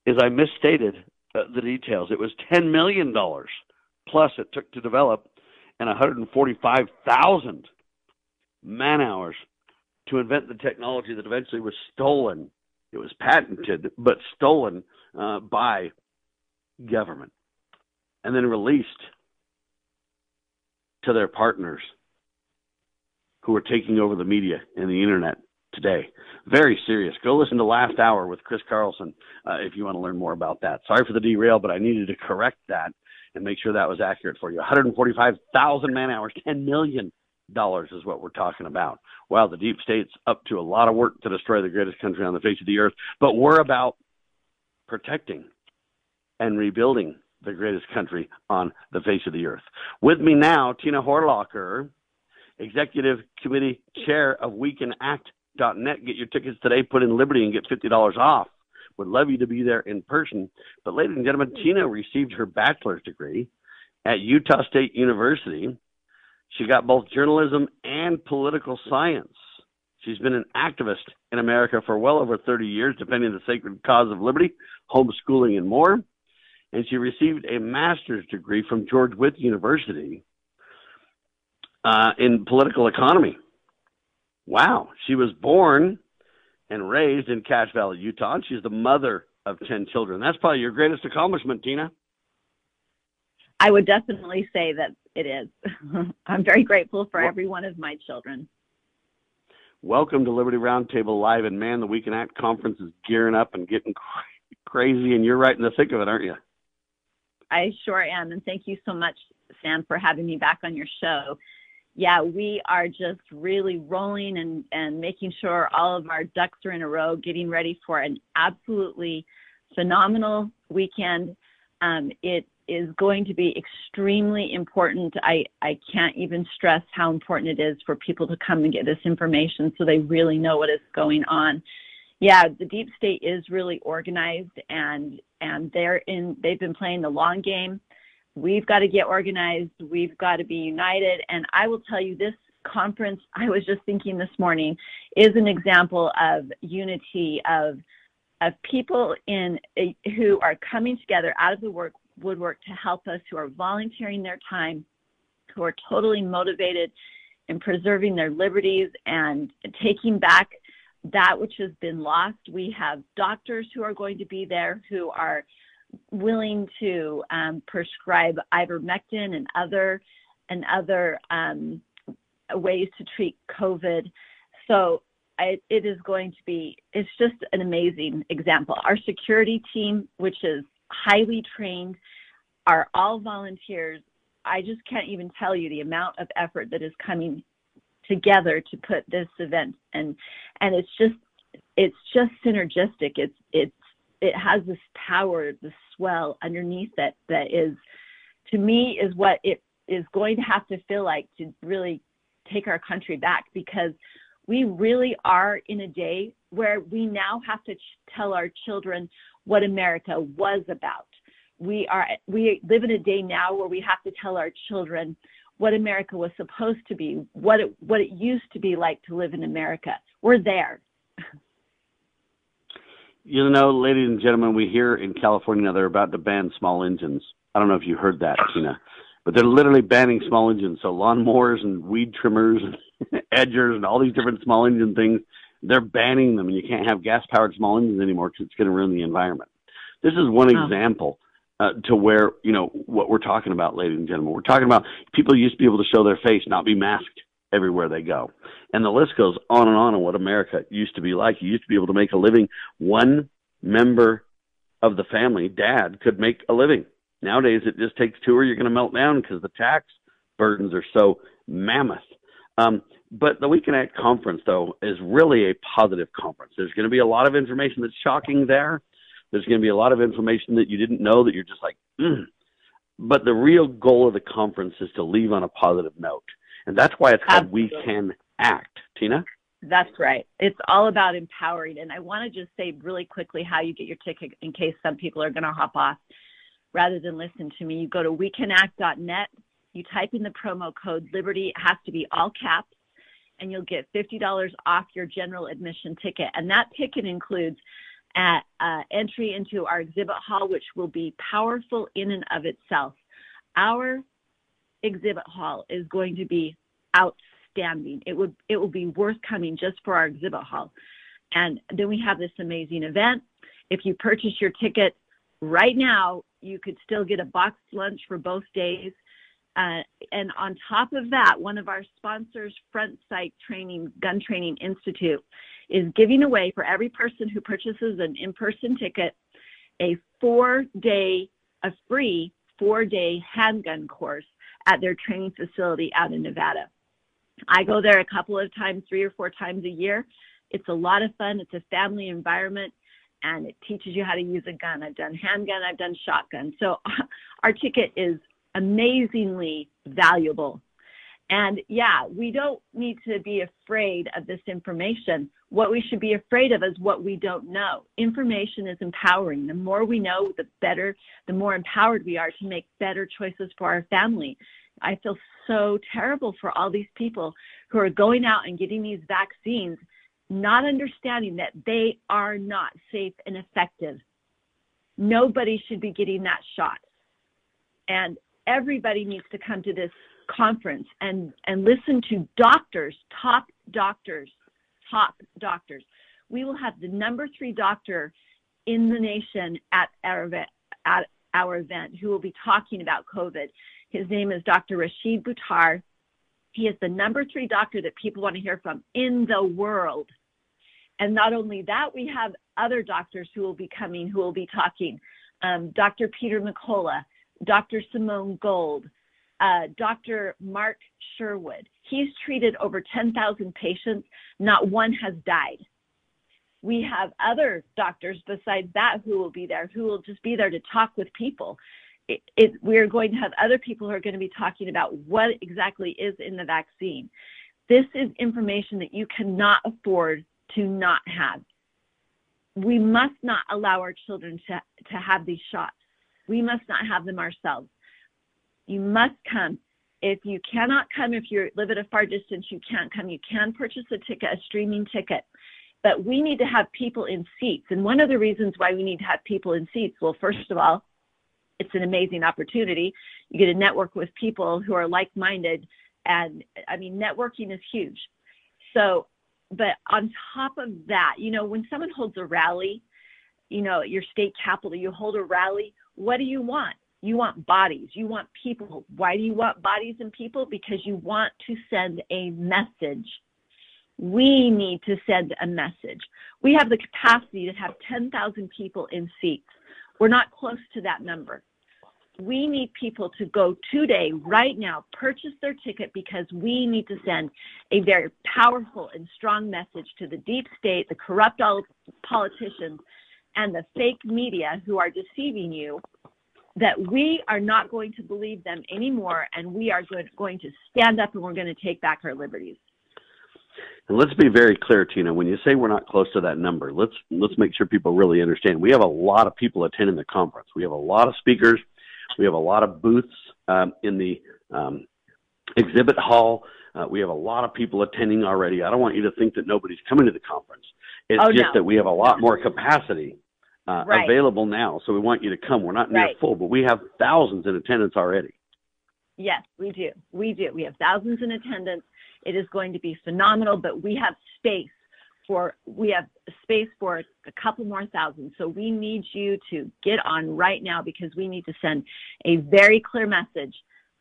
is I misstated uh, the details. It was ten million dollars plus it took to develop, and one hundred forty-five thousand man hours to invent the technology that eventually was stolen. It was patented, but stolen uh, by government and then released to their partners who are taking over the media and the internet today. Very serious. Go listen to last hour with Chris Carlson uh, if you want to learn more about that. Sorry for the derail, but I needed to correct that and make sure that was accurate for you. one hundred forty-five thousand man hours, ten million dollars. Dollars is what we're talking about. Wow, the deep state's up to a lot of work to destroy the greatest country on the face of the earth, but we're about protecting and rebuilding the greatest country on the face of the earth. With me now, Tina Horlacher, Executive Committee Chair of We Can Act dot net. Get your tickets today, put in Liberty, and get fifty dollars off. Would love you to be there in person. But ladies and gentlemen, Tina received her bachelor's degree at Utah State University. She got both journalism and political science. She's been an activist in America for well over thirty years, defending the sacred cause of liberty, homeschooling, and more. And she received a master's degree from George Wythe University uh, in political economy. Wow. She was born and raised in Cache Valley, Utah, and she's the mother of ten children. That's probably your greatest accomplishment, Tina. I would definitely say that it is. I'm very grateful for well, every one of my children. Welcome to Liberty Roundtable Live. And man, the We Can Act conference is gearing up and getting crazy, and you're right in the thick of it, aren't you? I sure am. And thank you so much, Sam, for having me back on your show. Yeah, we are just really rolling and, and making sure all of our ducks are in a row, getting ready for an absolutely phenomenal weekend. Um, it is going to be extremely important. I, I can't even stress how important it is for people to come and get this information so they really know what is going on. Yeah, the deep state is really organized, and and they're in they've been playing the long game. We've got to get organized, we've got to be united, and I will tell you, this conference, I was just thinking this morning, is an example of unity of of people in who are coming together out of the work woodwork to help us, who are volunteering their time, who are totally motivated in preserving their liberties and taking back that which has been lost. We have doctors who are going to be there who are willing to um, prescribe ivermectin and other and other um, ways to treat COVID. So I, it is going to be, it's just an amazing example. Our security team, which is highly trained, are all volunteers. I just can't even tell you the amount of effort that is coming together to put this event, and and it's just it's just synergistic. It's it's it has this power, this swell underneath it that is, to me, is what it is going to have to feel like to really take our country back, because we really are in a day where we now have to ch- tell our children what America was about. We are we live in a day now where we have to tell our children what America was supposed to be, what it, what it used to be like to live in America. We're there. You know, ladies and gentlemen, we hear in California they're about to ban small engines. I don't know if you heard that, Tina, but they're literally banning small engines. So lawnmowers and weed trimmers and edgers and all these different small engine things, they're banning them, and you can't have gas-powered small engines anymore because it's going to ruin the environment. This is one oh. example uh, to where, you know, what we're talking about, ladies and gentlemen. We're talking about people used to be able to show their face, not be masked everywhere they go. And the list goes on and on on what America used to be like. You used to be able to make a living. One member of the family, dad, could make a living. Nowadays, it just takes two or you're going to melt down because the tax burdens are so mammoth. Um, but the Weekend Act conference, though, is really a positive conference. There's going to be a lot of information that's shocking there. There's going to be a lot of information that you didn't know that you're just like, mm. But the real goal of the conference is to leave on a positive note. And that's why it's called Absolutely. We Can Act. Tina? That's right. It's all about empowering. And I want to just say really quickly how you get your ticket in case some people are going to hop off rather than listen to me. You go to We Can Act dot net, you type in the promo code Liberty, it has to be all caps, and you'll get fifty dollars off your general admission ticket. And that ticket includes at, uh, entry into our exhibit hall, which will be powerful in and of itself. Our exhibit hall is going to be outstanding. It would it will be worth coming just for our exhibit hall. And then we have this amazing event. If you purchase your ticket right now, you could still get a boxed lunch for both days. Uh, and on top of that, one of our sponsors, Front Sight Training, Gun Training Institute, is giving away for every person who purchases an in-person ticket a four-day, a free four-day handgun course at their training facility out in Nevada. I go there a couple of times, three or four times a year. It's a lot of fun. It's a family environment, and it teaches you how to use a gun. I've done handgun, I've done shotgun. So our ticket is amazingly valuable. And yeah, we don't need to be afraid of this information. What we should be afraid of is what we don't know. Information is empowering. The more we know, the better, the more empowered we are to make better choices for our family. I feel so terrible for all these people who are going out and getting these vaccines, not understanding that they are not safe and effective. Nobody should be getting that shot. And everybody needs to come to this conference and, and listen to doctors, top doctors, top doctors. We will have the number three doctor in the nation at our event, at our event who will be talking about COVID. His name is Doctor Rashid Buttar. He is the number three doctor that people want to hear from in the world. And not only that, we have other doctors who will be coming, who will be talking. Um, Doctor Peter McCullough, Doctor Simone Gold, Uh, Doctor Mark Sherwood. He's treated over ten thousand patients. Not one has died. We have other doctors besides that who will be there, who will just be there to talk with people. It, it, we're going to have other people who are going to be talking about what exactly is in the vaccine. This is information that you cannot afford to not have. We must not allow our children to, to have these shots. We must not have them ourselves. You must come. If you cannot come, if you live at a far distance, you can't come. You can purchase a ticket, a streaming ticket. But we need to have people in seats. And one of the reasons why we need to have people in seats, well, first of all, it's an amazing opportunity. You get to network with people who are like-minded. And, I mean, networking is huge. So, but on top of that, you know, when someone holds a rally, you know, at your state capitol, you hold a rally, what do you want? You want bodies. You want people. Why do you want bodies and people? Because you want to send a message. We need to send a message. We have the capacity to have ten thousand people in seats. We're not close to that number. We need people to go today, right now, purchase their ticket, because we need to send a very powerful and strong message to the deep state, the corrupt politicians, and the fake media who are deceiving you that we are not going to believe them anymore, and we are going to stand up and we're going to take back our liberties. And let's be very clear, Tina, when you say we're not close to that number, let's let's make sure people really understand. We have a lot of people attending the conference. We have a lot of speakers. We have a lot of booths um, in the um, exhibit hall. Uh, we have a lot of people attending already. I don't want you to think that nobody's coming to the conference. It's oh, just no. that we have a lot more capacity uh, right. available now, so we want you to come. We're not near right. full, but we have thousands in attendance already. Yes, we do. We do. We have thousands in attendance. It is going to be phenomenal, but we have space for we have space for a couple more thousand. So we need you to get on right now, because we need to send a very clear message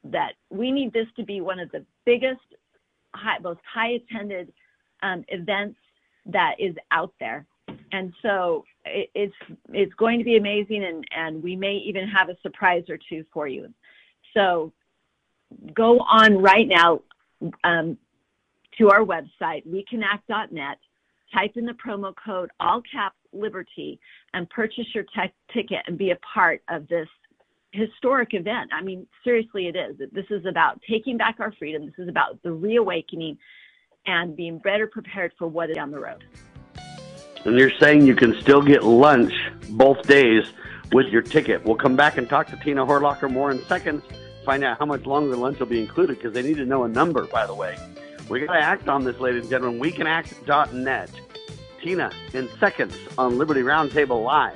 that we need this to be one of the biggest, high, most high attended um, events that is out there. And so it, it's it's going to be amazing, and, and we may even have a surprise or two for you. So go on right now. Um, to our website, We Can Act dot net, type in the promo code, all caps, Liberty, and purchase your tech ticket and be a part of this historic event. I mean, seriously, it is. This is about taking back our freedom. This is about the reawakening and being better prepared for what is down the road. And you're saying you can still get lunch both days with your ticket. We'll come back and talk to Tina Horlacher more in seconds. Find out how much longer lunch will be included, because they need to know a number, by the way. We got to act on this, ladies and gentlemen. We Can Act dot net. Tina, in seconds on Liberty Roundtable Live.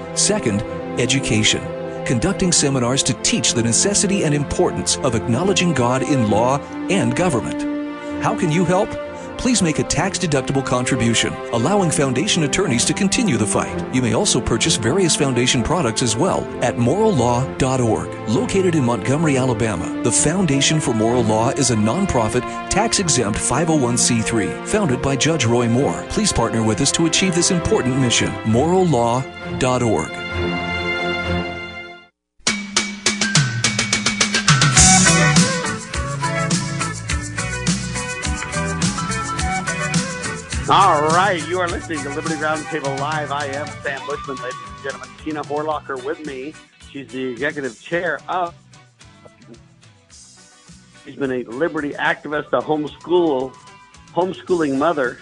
Second, education. Conducting seminars to teach the necessity and importance of acknowledging God in law and government. How can you help? Please make a tax-deductible contribution, allowing foundation attorneys to continue the fight. You may also purchase various foundation products as well at moral law dot org. Located in Montgomery, Alabama, the Foundation for Moral Law is a nonprofit, tax-exempt five oh one c three, founded by Judge Roy Moore. Please partner with us to achieve this important mission. moral law dot org. All right, you are listening to Liberty Roundtable Live. I am Sam Bushman, ladies and gentlemen. Tina Horlacher with me. She's the executive chair of. She's been a liberty activist, a homeschool, homeschooling mother,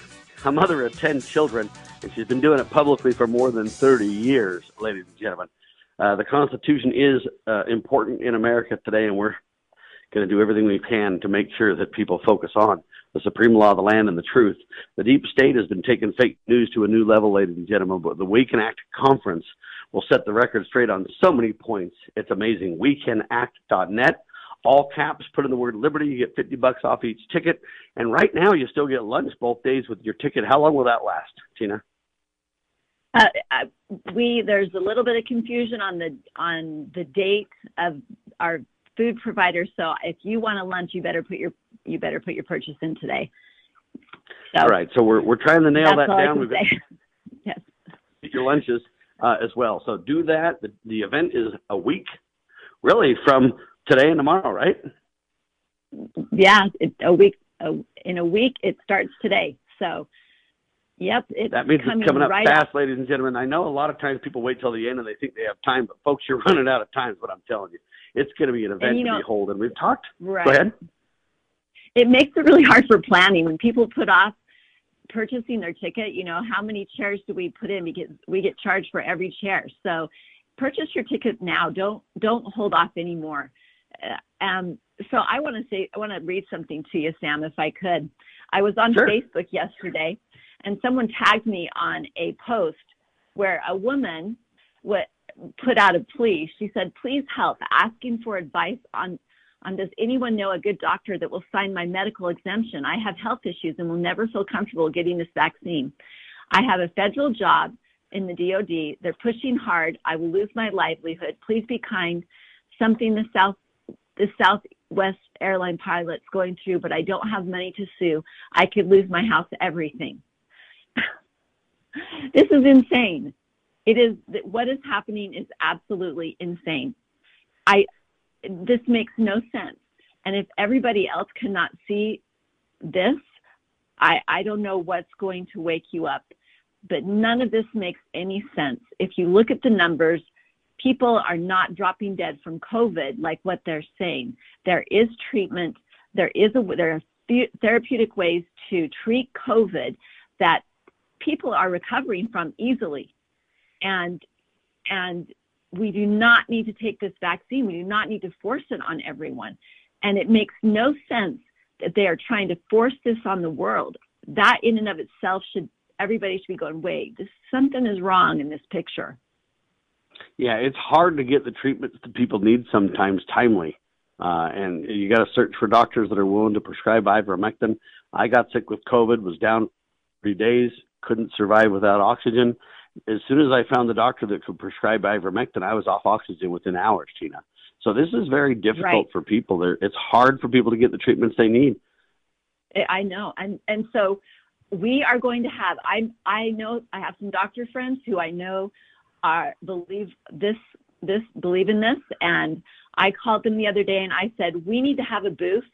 a mother of ten children, and she's been doing it publicly for more than thirty years, ladies and gentlemen. Uh, the Constitution is uh, important in America today, and we're going to do everything we can to make sure that people focus on the supreme law of the land and the truth. The deep state has been taking fake news to a new level, ladies and gentlemen, but the We Can Act conference will set the record straight on so many points. It's amazing. We Can Act dot net. All caps, put in the word liberty. You get fifty bucks off each ticket. And right now you still get lunch both days with your ticket. How long will that last, Tina? Uh, we there's a little bit of confusion on the on the date of our food provider. So if you want a lunch, you better put your you better put your purchase in today. So, all right. So we're, we're trying to nail that down. We've got yes. your lunches uh, as well. So do that. The, the event is a week really from today and tomorrow, right? Yeah. It's a week. A, in a week, it starts today. So, yep. It's that means coming it's coming up right fast, up. Ladies and gentlemen. I know a lot of times people wait till the end and they think they have time, but folks, you're running out of time is what I'm telling you. It's going to be an event and, you know, to behold. And we've talked. Right. Go ahead. It makes it really hard for planning when people put off purchasing their ticket. You know, how many chairs do we put in? We get, we get charged for every chair. So purchase your ticket now. Don't, don't hold off anymore. Uh, um, so I want to say, I want to read something to you, Sam, if I could. I was on sure. Facebook yesterday and someone tagged me on a post where a woman w- put out a plea. She said, please help, asking for advice on Um, does anyone know a good doctor that will sign my medical exemption? I have health issues and will never feel comfortable getting this vaccine. I have a federal job in the D O D. They're pushing hard. I will lose my livelihood. Please be kind. Something the South, the Southwest airline pilot's going through, but I don't have money to sue. I could lose my house, everything. This is insane. It is, what is happening is absolutely insane. I, This makes no sense. And if everybody else cannot see this, I, I don't know what's going to wake you up. But none of this makes any sense. If you look at the numbers, people are not dropping dead from COVID like what they're saying. There is treatment. There is a, there are th- therapeutic ways to treat COVID that people are recovering from easily. And, and, we do not need to take this vaccine. We do not need to force it on everyone. And it makes no sense that they are trying to force this on the world. That in and of itself should, everybody should be going, wait, this, something is wrong in this picture. Yeah, it's hard to get the treatments that people need sometimes timely. Uh, and you got to search for doctors that are willing to prescribe ivermectin. I got sick with COVID, was down three days, couldn't survive without oxygen. As soon as I found the doctor that could prescribe ivermectin, I was off oxygen within hours, Tina. So this is very difficult right. for people. It's hard for people to get the treatments they need. I know. And and so we are going to have, I I know I have some doctor friends who I know are believe this, this believe in this. And I called them the other day and I said, we need to have a booth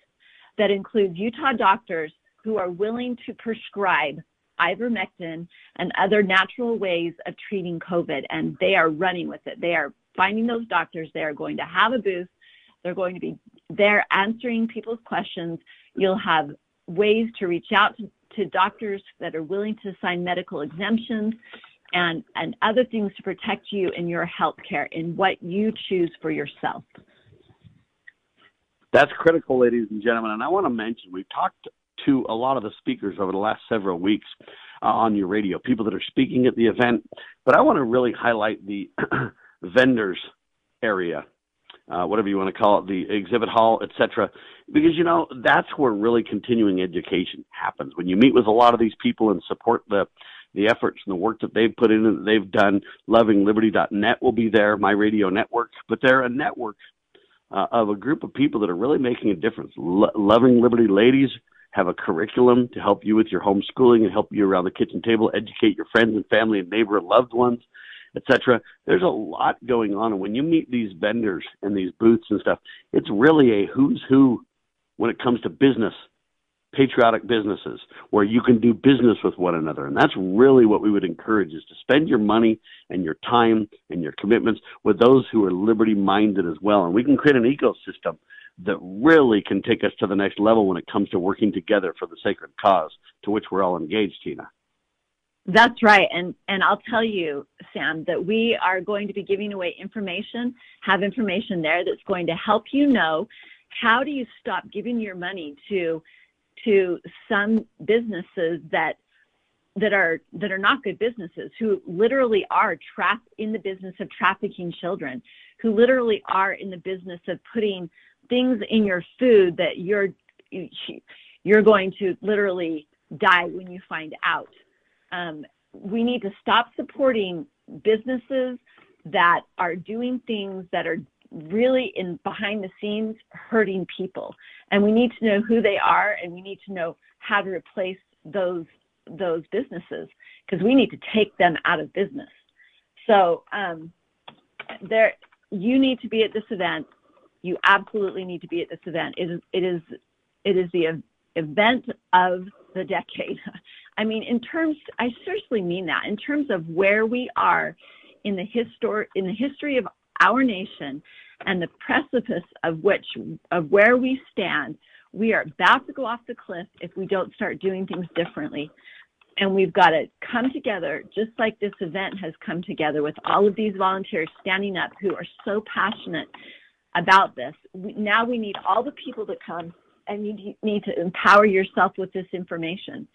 that includes Utah doctors who are willing to prescribe ivermectin and other natural ways of treating COVID, and they are running with it. They are finding those doctors. They are going to have a booth. They're going to be there answering people's questions. You'll have ways to reach out to, to doctors that are willing to sign medical exemptions and, and other things to protect you in your healthcare in what you choose for yourself. That's critical, ladies and gentlemen. And I want to mention, we've talked to a lot of the speakers over the last several weeks uh, on your radio, people that are speaking at the event. But I want to really highlight the vendors area, uh, whatever you want to call it, the exhibit hall, et cetera, because, you know, that's where really continuing education happens. When you meet with a lot of these people and support the the efforts and the work that they've put in and that they've done, Loving Liberty dot net will be there, my radio network, but they're a network uh, of a group of people that are really making a difference. Lo- Loving Liberty ladies have a curriculum to help you with your homeschooling and help you around the kitchen table, educate your friends and family and neighbor and loved ones, et cetera. There's a lot going on. And when you meet these vendors and these booths and stuff, it's really a who's who when it comes to business, patriotic businesses, where you can do business with one another. And that's really what we would encourage, is to spend your money and your time and your commitments with those who are liberty-minded as well. And we can create an ecosystem that really can take us to the next level when it comes to working together for the sacred cause to which we're all engaged, Tina. That's right. And and I'll tell you, Sam, that we are going to be giving away information, have information there that's going to help you know how do you stop giving your money to to some businesses that that are that are not good businesses, who literally are trapped in the business of trafficking children, who literally are in the business of putting things in your food that you're you're going to literally die when you find out. Um, we need to stop supporting businesses that are doing things that are really in behind the scenes hurting people. And we need to know who they are, and we need to know how to replace those those businesses, because we need to take them out of business. So um, there, you need to be at this event. You absolutely need to be at this event. It is it is it is the event of the decade. I mean, in terms, I seriously mean that, in terms of where we are in the histor- in the history of our nation and the precipice of which of where we stand. We are about to go off the cliff if we don't start doing things differently. And we've got to come together, just like this event has come together with all of these volunteers standing up who are so passionate about this. We, now we need all the people to come, and you need to empower yourself with this information.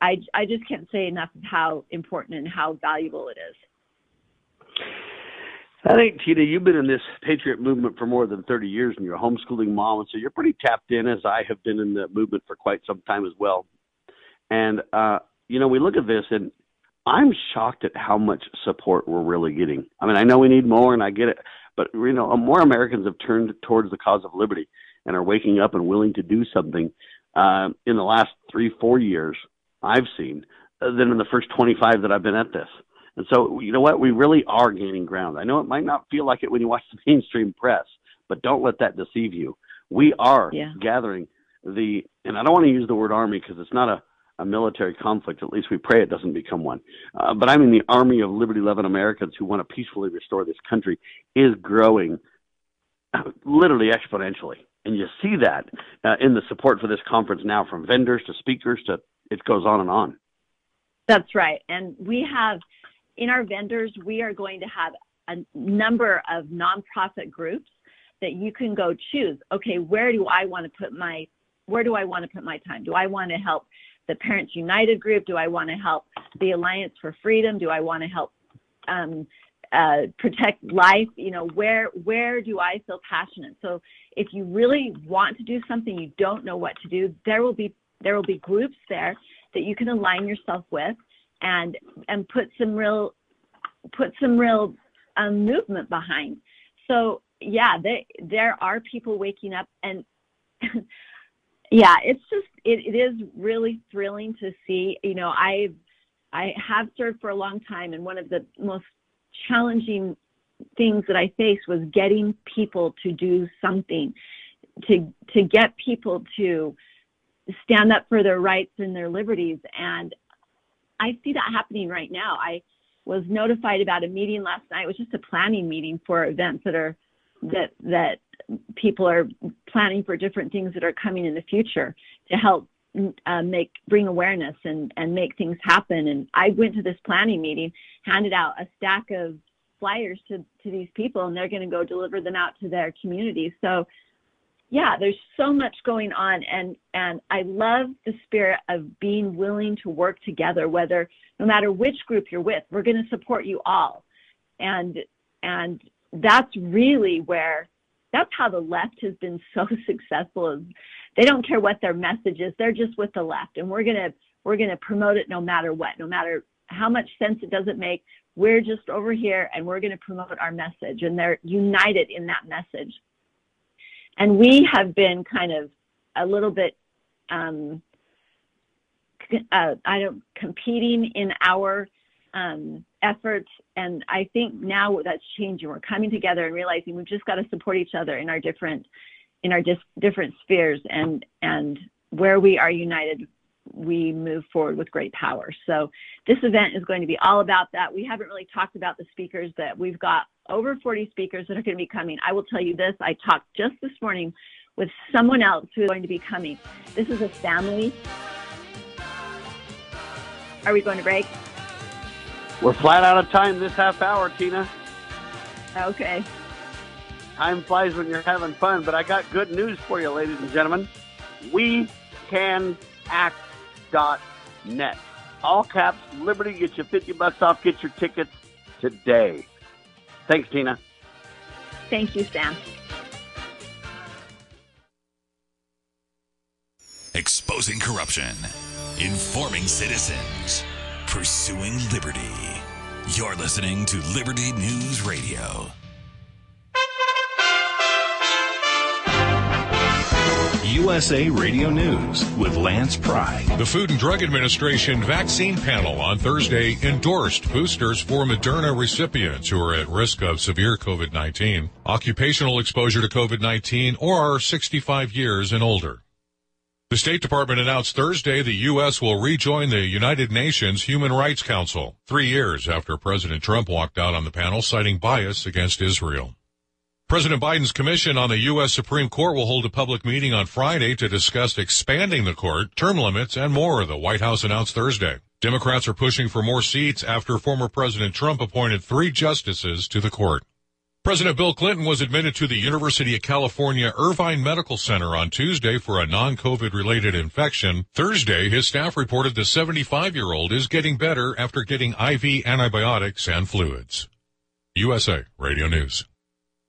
I, I just can't say enough of how important and how valuable it is. I think, Tina, you've been in this patriot movement for more than thirty years, and you're a homeschooling mom, and so you're pretty tapped in, as I have been in the movement for quite some time as well. And, uh, you know, we look at this, and I'm shocked at how much support we're really getting. I mean, I know we need more, and I get it, but, you know, more Americans have turned towards the cause of liberty and are waking up and willing to do something uh, in the last three, four years I've seen uh, than in the first twenty-five that I've been at this. And so, you know what? We really are gaining ground. I know it might not feel like it when you watch the mainstream press, but don't let that deceive you. We are yeah. gathering the, and I don't want to use the word army because it's not a, a military conflict. At least we pray it doesn't become one. Uh, but I mean, the army of liberty-loving Americans who want to peacefully restore this country is growing literally exponentially. And you see that uh, in the support for this conference now, from vendors to speakers to, it goes on and on. That's right. And we have... in our vendors, we are going to have a number of nonprofit groups that you can go choose. Okay, where do I want to put my, where do I want to put my time? Do I want to help the Parents United group? Do I want to help the Alliance for Freedom? Do I want to help um, uh, Protect Life? You know, where where do I feel passionate? So if you really want to do something, you don't know what to do, there will be there will be groups there that you can align yourself with. And and put some real put some real um, movement behind. So yeah, they, there are people waking up, and yeah, it's just it, it is really thrilling to see. You know, I I have served for a long time, and one of the most challenging things that I faced was getting people to do something, to to get people to stand up for their rights and their liberties. And I see that happening right now. I was notified about a meeting last night. It was just a planning meeting for events that are that that people are planning for different things that are coming in the future to help uh, make bring awareness and, and make things happen. And I went to this planning meeting, handed out a stack of flyers to, to these people, and they're going to go deliver them out to their communities. So yeah, there's so much going on, and, and I love the spirit of being willing to work together, whether, no matter which group you're with, we're going to support you all. And, and that's really where, that's how the left has been so successful. They don't care what their message is. They're just with the left, and we're going to, we're going to promote it no matter what, no matter how much sense it doesn't make. We're just over here, and we're going to promote our message, and they're united in that message. And we have been kind of a little bit, um, uh, I don't, competing in our um, efforts. And I think now that's changing. We're coming together and realizing we've just got to support each other in our different, in our dis- different spheres. And and where we are united, we move forward with great power. So this event is going to be all about that. We haven't really talked about the speakers that we've got. Over forty speakers that are going to be coming. I will tell you this, I talked just this morning with someone else who is going to be coming. This is a family. Are we going to break? We're flat out of time this half hour, Tina. Okay. Time flies when you're having fun, but I got good news for you, ladies and gentlemen. We can act dot net. All caps, Liberty, get you fifty bucks off, get your tickets today. Thanks, Tina. Thank you, Sam. Exposing corruption, informing citizens, pursuing liberty. You're listening to Liberty News Radio. U S A Radio News with Lance Pride. The Food and Drug Administration vaccine panel on Thursday endorsed boosters for Moderna recipients who are at risk of severe COVID nineteen, occupational exposure to COVID nineteen, or are sixty-five years and older. The State Department announced Thursday the U S will rejoin the United Nations Human Rights Council three years after President Trump walked out on the panel, citing bias against Israel. President Biden's commission on the U S Supreme Court will hold a public meeting on Friday to discuss expanding the court, term limits, and more, the White House announced Thursday. Democrats are pushing for more seats after former President Trump appointed three justices to the court. President Bill Clinton was admitted to the University of California Irvine Medical Center on Tuesday for a non-COVID-related infection. Thursday, his staff reported the seventy-five-year-old is getting better after getting I V antibiotics and fluids. U S A Radio News.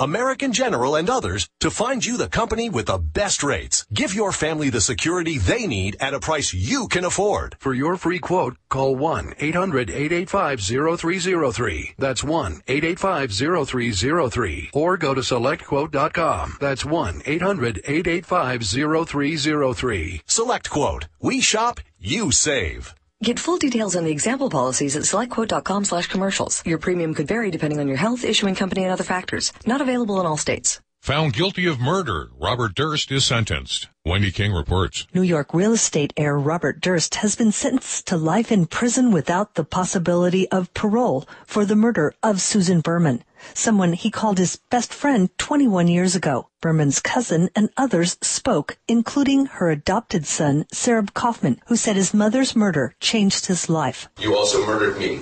American General, and others to find you the company with the best rates. Give your family the security they need at a price you can afford. For your free quote, call one eight hundred eight eight five zero three zero three. That's one eight eight five zero three zero three. Or go to select quote dot com. That's one eight hundred eight eight five zero three zero three. SelectQuote. We shop, you save. Get full details on the example policies at selectquote.com slash commercials. Your premium could vary depending on your health, issuing company, and other factors. Not available in all states. Found guilty of murder, Robert Durst is sentenced. Wendy King reports. New York real estate heir Robert Durst has been sentenced to life in prison without the possibility of parole for the murder of Susan Berman, someone he called his best friend twenty-one years ago. Berman's cousin and others spoke, including her adopted son, Sarab Kaufman, who said his mother's murder changed his life. You also murdered me.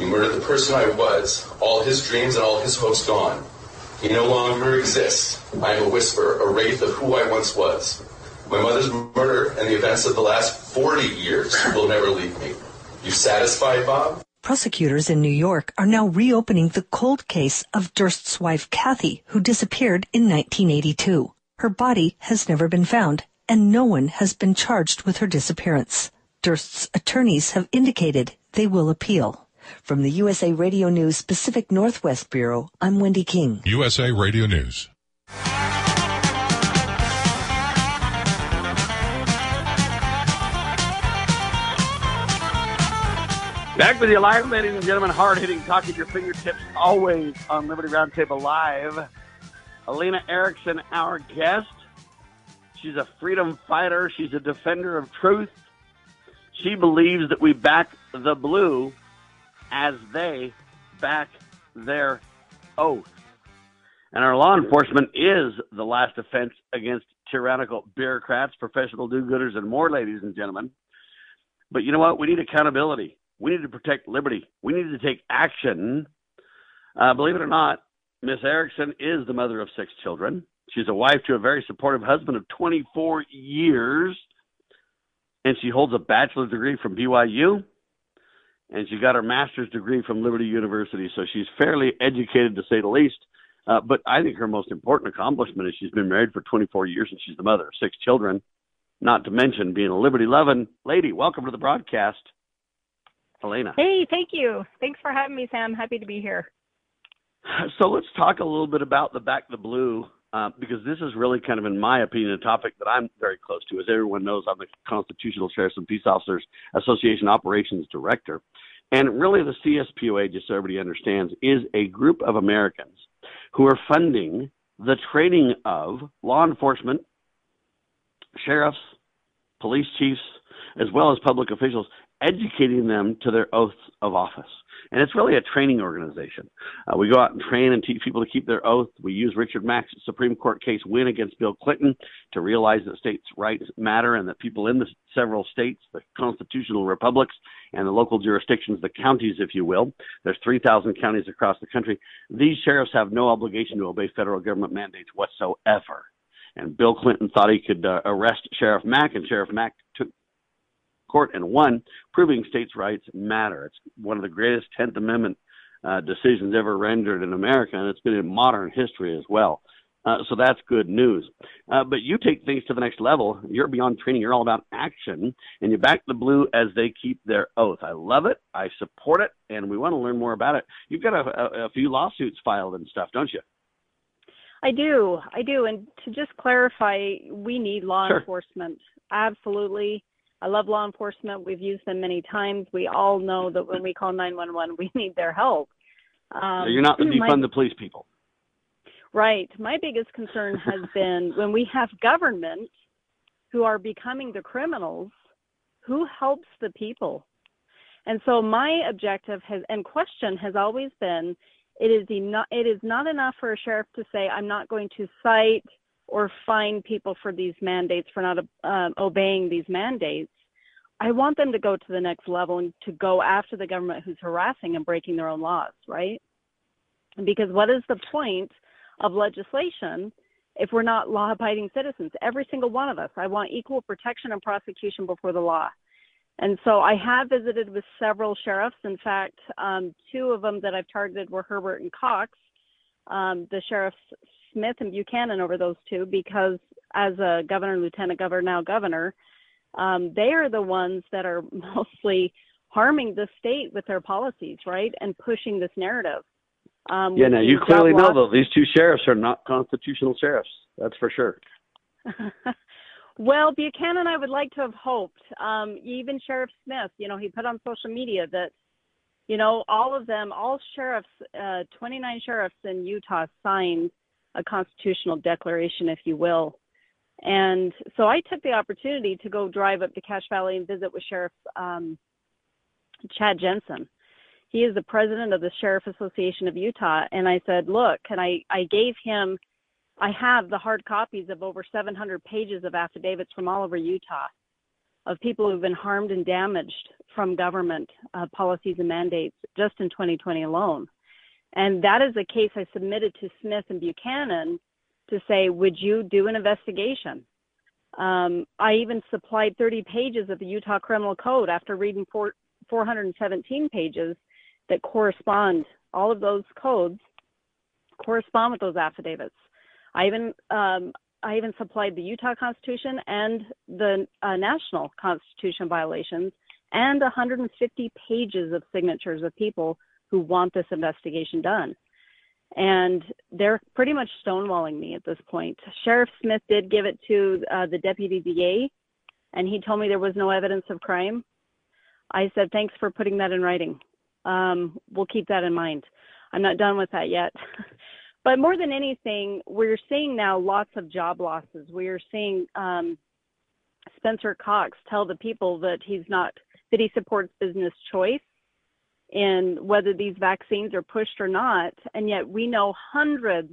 You murdered the person I was, all his dreams and all his hopes gone. He no longer exists. I am a whisper, a wraith of who I once was. My mother's murder and the events of the last forty years will never leave me. You satisfied, Bob? Prosecutors in New York are now reopening the cold case of Durst's wife, Kathy, who disappeared in nineteen eighty-two. Her body has never been found, and no one has been charged with her disappearance. Durst's attorneys have indicated they will appeal. From the U S A Radio News Pacific Northwest Bureau, I'm Wendy King. U S A Radio News. Back with you live, ladies and gentlemen. Hard-hitting talk at your fingertips, always on Liberty Roundtable Live. Alina Erickson, our guest. She's a freedom fighter. She's a defender of truth. She believes that we back the blue as they back their oath. And our law enforcement is the last defense against tyrannical bureaucrats, professional do-gooders, and more, ladies and gentlemen. But you know what? We need accountability. We need to protect liberty. We need to take action. Uh, believe it or not, Miss Erickson is the mother of six children. She's a wife to a very supportive husband of twenty-four years, and she holds a bachelor's degree from B Y U, and she got her master's degree from Liberty University, so she's fairly educated, to say the least. Uh, but I think her most important accomplishment is she's been married for twenty-four years, and she's the mother of six children, not to mention being a liberty-loving lady. Welcome to the broadcast, Alina. Hey, thank you. Thanks for having me, Sam. Happy to be here. So let's talk a little bit about the Back the Blue, uh, because this is really kind of, in my opinion, a topic that I'm very close to. As everyone knows, I'm the Constitutional Sheriffs and Peace Officers Association Operations Director. And really the C S P O A, just so everybody understands, is a group of Americans who are funding the training of law enforcement, sheriffs, police chiefs, as well as public officials, educating them to their oaths of office. And it's really a training organization. Uh, we go out and train and teach people to keep their oath. We use Richard Mack's Supreme Court case win against Bill Clinton to realize that states' rights matter and that people in the several states, the constitutional republics, and the local jurisdictions, the counties, if you will. There's three thousand counties across the country. These sheriffs have no obligation to obey federal government mandates whatsoever. and Bill Clinton thought he could uh, arrest Sheriff Mack, and Sheriff Mack took court and won, proving states' rights matter. It's one of the greatest tenth Amendment uh, decisions ever rendered in America, and it's been in modern history as well. Uh, so that's good news. Uh, but you take things to the next level. You're beyond training. You're all about action, and you back the blue as they keep their oath. I love it. I support it, and we want to learn more about it. You've got a, a, a few lawsuits filed and stuff, don't you? I do. I do. And to just clarify, we need law sure. enforcement. Absolutely. I love law enforcement. We've used them many times. We all know that when we call nine one one, we need their help. Um, so you're not the defund my- the police people. Right. My biggest concern has been when we have government who are becoming the criminals, who helps the people? And so my objective has and question has always been, it is eno- it is not enough for a sheriff to say, I'm not going to cite or fine people for these mandates, for not uh, obeying these mandates. I want them to go to the next level and to go after the government who's harassing and breaking their own laws, right? Because what is the point of legislation if we're not law-abiding citizens? Every single one of us. I want equal protection and prosecution before the law. And so I have visited with several sheriffs. In fact, um, two of them that I've targeted were Herbert and Cox, um, the sheriffs Smith and Buchanan over those two, because as a governor, lieutenant governor, now governor, um, they are the ones that are mostly harming the state with their policies, right, and pushing this narrative. Um, yeah, now you clearly know, though, these two sheriffs are not constitutional sheriffs. That's for sure. Well, Buchanan, I would like to have hoped. Um, even Sheriff Smith, you know, he put on social media that, you know, all of them, all sheriffs, uh, twenty-nine sheriffs in Utah signed a constitutional declaration, if you will. And so I took the opportunity to go drive up to Cache Valley and visit with Sheriff um, Chad Jensen. He is the president of the Sheriff Association of Utah. And I said, look, and I, I gave him, I have the hard copies of over seven hundred pages of affidavits from all over Utah of people who've been harmed and damaged from government uh, policies and mandates just in twenty twenty alone. And that is a case I submitted to Smith and Buchanan to say, would you do an investigation? Um, I even supplied thirty pages of the Utah Criminal Code after reading four, four hundred seventeen pages that correspond, all of those codes correspond with those affidavits. I even um, I even supplied the Utah Constitution and the uh, national Constitution violations and one hundred fifty pages of signatures of people who want this investigation done. And they're pretty much stonewalling me at this point. Sheriff Smith did give it to uh, the deputy D A, and he told me there was no evidence of crime. I said, thanks for putting that in writing. Um, we'll keep that in mind. I'm not done with that yet. But more than anything, we're seeing now lots of job losses. We are seeing um, Spencer Cox tell the people that he's not, that he supports business choice in whether these vaccines are pushed or not. And yet we know hundreds,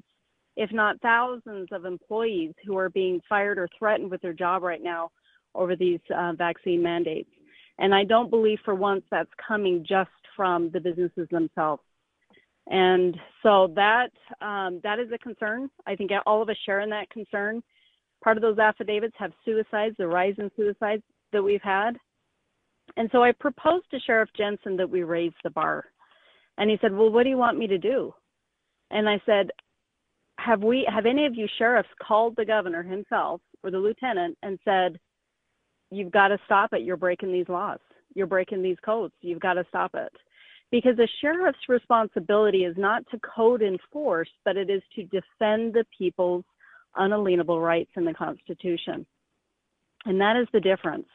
if not thousands, of employees who are being fired or threatened with their job right now over these uh, vaccine mandates. And I don't believe for once that's coming just from the businesses themselves. And so that um, that is a concern. I think all of us share in that concern. Part of those affidavits have suicides, the rise in suicides that we've had. And so I proposed to Sheriff Jensen that we raise the bar. And he said, well, what do you want me to do? And I said, have we, have any of you sheriffs called the governor himself or the lieutenant and said, you've got to stop it. You're breaking these laws. You're breaking these codes. You've got to stop it. Because the sheriff's responsibility is not to code enforce, but it is to defend the people's unalienable rights in the Constitution. And that is the difference.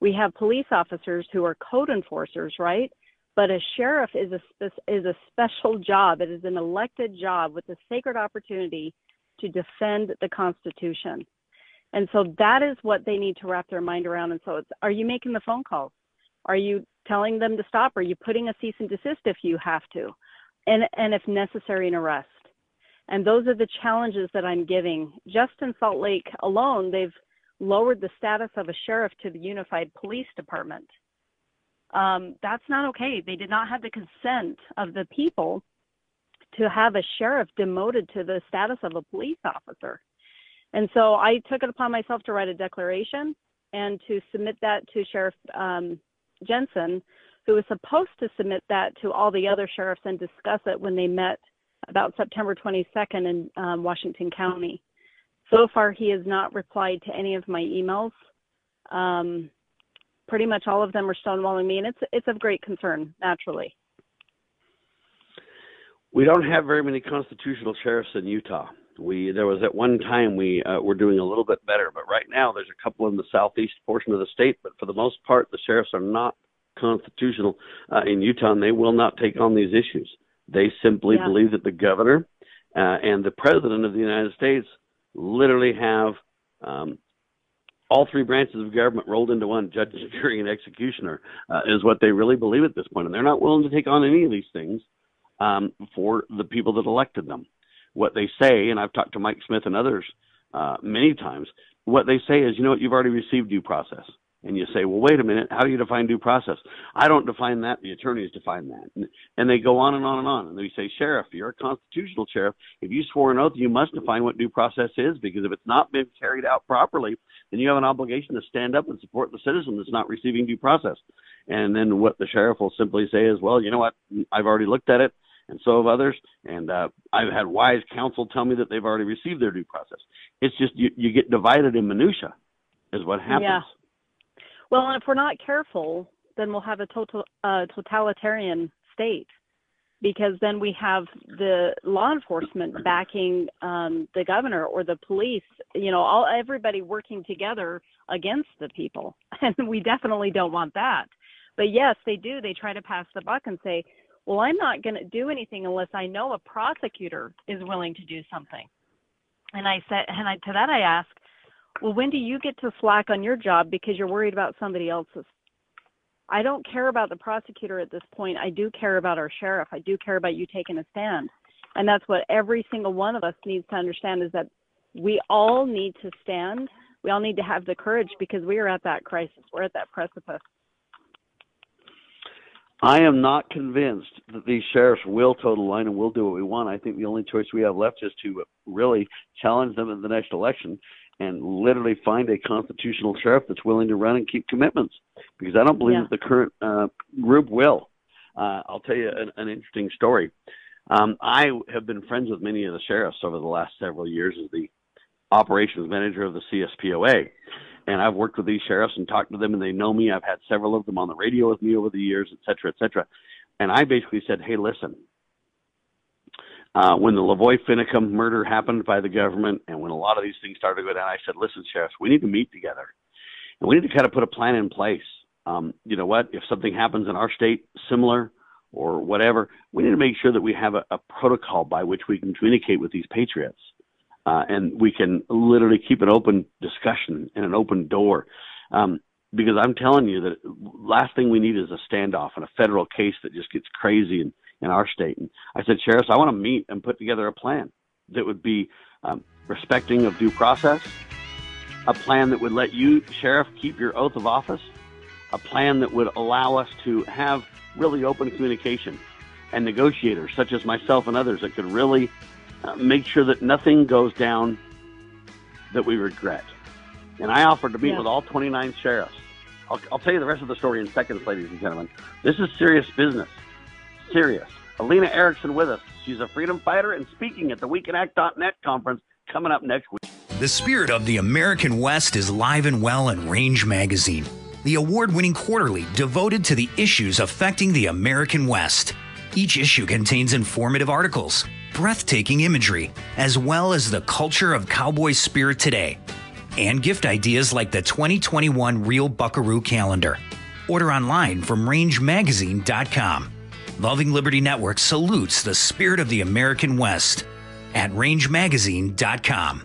We have police officers who are code enforcers, right? But a sheriff is a spe- is a special job. It is an elected job with a sacred opportunity to defend the Constitution. And so that is what they need to wrap their mind around. And so it's, are you making the phone calls? Are you telling them to stop? Are you putting a cease and desist if you have to? And, and if necessary, an arrest. And those are the challenges that I'm giving. Just in Salt Lake alone, they've lowered the status of a sheriff to the unified police department. Um, that's not okay. They did not have the consent of the people to have a sheriff demoted to the status of a police officer. And so I took it upon myself to write a declaration and to submit that to Sheriff um, Jensen, who was supposed to submit that to all the other sheriffs and discuss it when they met about September twenty-second in um, Washington County. So far, he has not replied to any of my emails. Um, pretty much all of them are stonewalling me, and it's it's of great concern, naturally. We don't have very many constitutional sheriffs in Utah. We there was at one time we uh, were doing a little bit better, but right now there's a couple in the southeast portion of the state, but for the most part, the sheriffs are not constitutional uh, in Utah, and they will not take on these issues. They simply yeah. believe that the governor uh, and the president of the United States literally have um, all three branches of government rolled into one, judge, jury, and executioner, uh, is what they really believe at this point. And they're not willing to take on any of these things um, for the people that elected them. What they say, and I've talked to Mike Smith and others uh, many times, what they say is, you know what, you've already received due process. And you say, well, wait a minute, how do you define due process? I don't define that. The attorneys define that. And they go on and on and on. And they say, sheriff, you're a constitutional sheriff. If you swore an oath, you must define what due process is, because if it's not been carried out properly, then you have an obligation to stand up and support the citizen that's not receiving due process. And then what the sheriff will simply say is, well, you know what, I've already looked at it, and so have others. And uh, I've had wise counsel tell me that they've already received their due process. It's just you, you get divided in minutia is what happens. Yeah. Well, and if we're not careful, then we'll have a total uh, totalitarian state, because then we have the law enforcement backing um, the governor or the police, you know, all everybody working together against the people. And we definitely don't want that. But yes, they do. They try to pass the buck and say, well, I'm not going to do anything unless I know a prosecutor is willing to do something. And I said, and I, to that I ask, well, when do you get to slack on your job because you're worried about somebody else's? I don't care about the prosecutor at this point. I do care about our sheriff. I do care about you taking a stand. And that's what every single one of us needs to understand, is that we all need to stand. We all need to have the courage, because we are at that crisis. We're at that precipice. I am not convinced that these sheriffs will toe the line and will do what we want. I think the only choice we have left is to really challenge them in the next election and literally find a constitutional sheriff that's willing to run and keep commitments, because I don't believe yeah. that the current uh, group will. Uh, I'll tell you an, an interesting story. Um, I have been friends with many of the sheriffs over the last several years as the operations manager of the C S P O A. And I've worked with these sheriffs and talked to them, and they know me. I've had several of them on the radio with me over the years, et cetera, et cetera. And I basically said, hey, listen, Uh, when the Lavoie-Finicum murder happened by the government, and when a lot of these things started to go down, I said, listen, sheriffs, we need to meet together. And we need to kind of put a plan in place. Um, you know what? If something happens in our state similar or whatever, we need to make sure that we have a, a protocol by which we can communicate with these patriots. Uh, and we can literally keep an open discussion and an open door. Um, because I'm telling you that last thing we need is a standoff and a federal case that just gets crazy and in our state. And I said, sheriffs, I want to meet and put together a plan that would be um, respecting of due process, a plan that would let you, sheriff, keep your oath of office, a plan that would allow us to have really open communication and negotiators such as myself and others that could really uh, make sure that nothing goes down that we regret. And I offered to meet yeah. with all twenty-nine sheriffs. I'll, I'll tell you the rest of the story in seconds, ladies and gentlemen. This is serious business. Serious. Alina Erickson with us. She's a freedom fighter and speaking at the We Can Act dot net conference coming up next week. The spirit of the American West is live and well in Range Magazine, the award-winning quarterly devoted to the issues affecting the American West. Each issue contains informative articles, breathtaking imagery, as well as the culture of cowboy spirit today, and gift ideas like the twenty twenty-one Real Buckaroo Calendar. Order online from range magazine dot com. Loving Liberty Network salutes the spirit of the American West at range magazine dot com.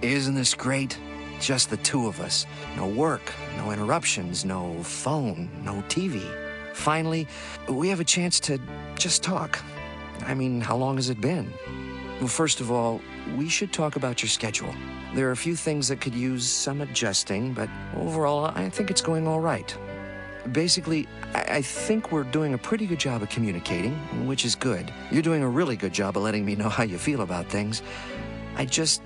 Isn't this great? Just the two of us. No work, no interruptions, no phone, no T V. Finally, we have a chance to just talk. I mean, how long has it been? Well, first of all, we should talk about your schedule. There are a few things that could use some adjusting, but overall, I think it's going all right. Basically, I think we're doing a pretty good job of communicating, which is good. You're doing a really good job of letting me know how you feel about things. I just...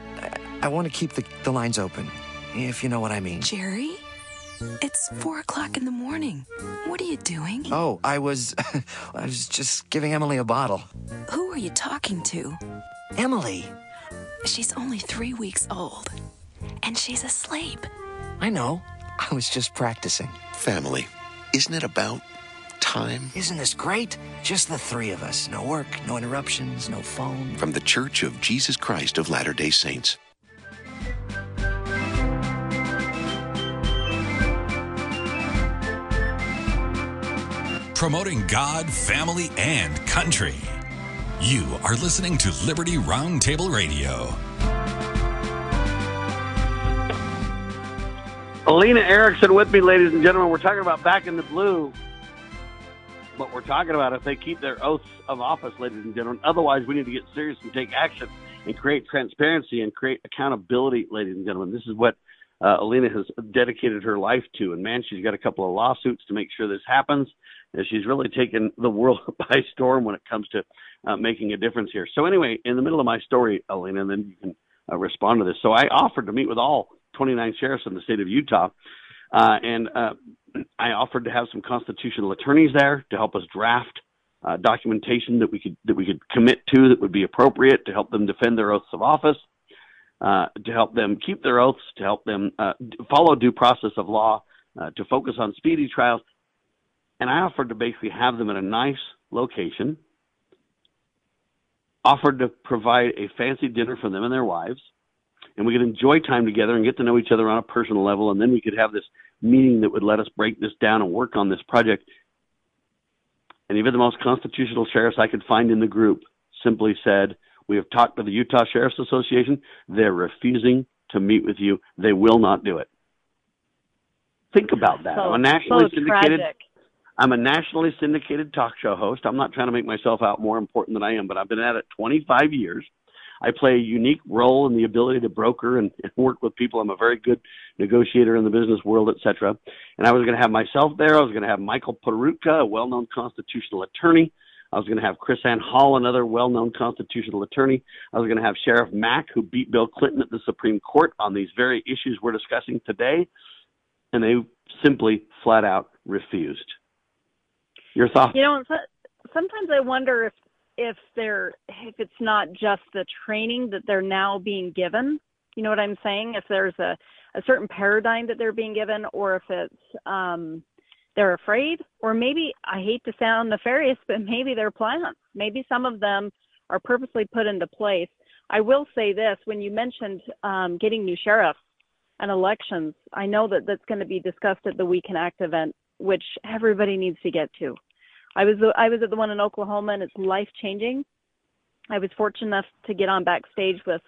I want to keep the, the lines open, if you know what I mean. Jerry? It's four o'clock in the morning. What are you doing? Oh, I was... I was just giving Emily a bottle. Who are you talking to? Emily. She's only three weeks old, and she's asleep. I know. I was just practicing. Family. Isn't it about time? Isn't this great? Just the three of us. No work, no interruptions, no phone. From the Church of Jesus Christ of Latter-day Saints. Promoting God, family, and country. You are listening to Liberty Roundtable Radio. Alina Erickson with me, ladies and gentlemen. We're talking about back in the blue. But we're talking about if they keep their oaths of office, ladies and gentlemen. Otherwise, we need to get serious and take action and create transparency and create accountability, ladies and gentlemen. This is what uh, Alina has dedicated her life to. And, man, she's got a couple of lawsuits to make sure this happens. And she's really taken the world by storm when it comes to uh, making a difference here. So anyway, in the middle of my story, Alina, and then you can uh, respond to this. So I offered to meet with all twenty-nine sheriffs in the state of Utah, uh, and uh, I offered to have some constitutional attorneys there to help us draft uh, documentation that we could that we could commit to that would be appropriate to help them defend their oaths of office, uh, to help them keep their oaths, to help them uh, follow due process of law, uh, to focus on speedy trials. And I offered to basically have them in a nice location, offered to provide a fancy dinner for them and their wives, and we could enjoy time together and get to know each other on a personal level, and then we could have this meeting that would let us break this down and work on this project. And even the most constitutional sheriffs I could find in the group simply said, we have talked to the Utah Sheriffs Association. They're refusing to meet with you. They will not do it. Think about that. So, I'm a nationally so syndicated... Tragic. I'm a nationally syndicated talk show host. I'm not trying to make myself out more important than I am, but I've been at it twenty-five years. I play a unique role in the ability to broker and, and work with people. I'm a very good negotiator in the business world, et cetera. And I was going to have myself there. I was going to have Michael Peruka, a well-known constitutional attorney. I was going to have Chris Ann Hall, another well-known constitutional attorney. I was going to have Sheriff Mack, who beat Bill Clinton at the Supreme Court on these very issues we're discussing today. And they simply flat out refused. Your thoughts? You know, sometimes I wonder if if they're if it's not just the training that they're now being given. You know what I'm saying? If there's a, a certain paradigm that they're being given, or if it's um, they're afraid, or maybe I hate to sound nefarious, but maybe they're plans. Maybe some of them are purposely put into place. I will say this: when you mentioned um, getting new sheriffs and elections, I know that that's going to be discussed at the We Can Act event, which everybody needs to get to. I was I was at the one in Oklahoma, and it's life-changing. I was fortunate enough to get on backstage with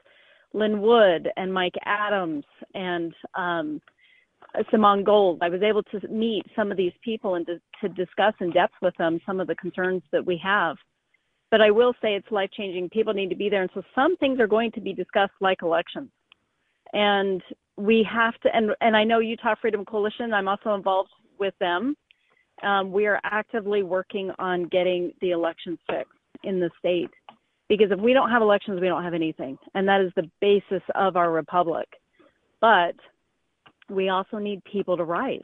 Lynn Wood and Mike Adams and um, Simone Gold. I was able to meet some of these people and to, to discuss in depth with them some of the concerns that we have. But I will say it's life-changing. People need to be there. And so some things are going to be discussed, like elections. And we have to, and, and I know Utah Freedom Coalition, I'm also involved with them. Um, we are actively working on getting the elections fixed in the state, because if we don't have elections, we don't have anything. And that is the basis of our republic. But we also need people to rise.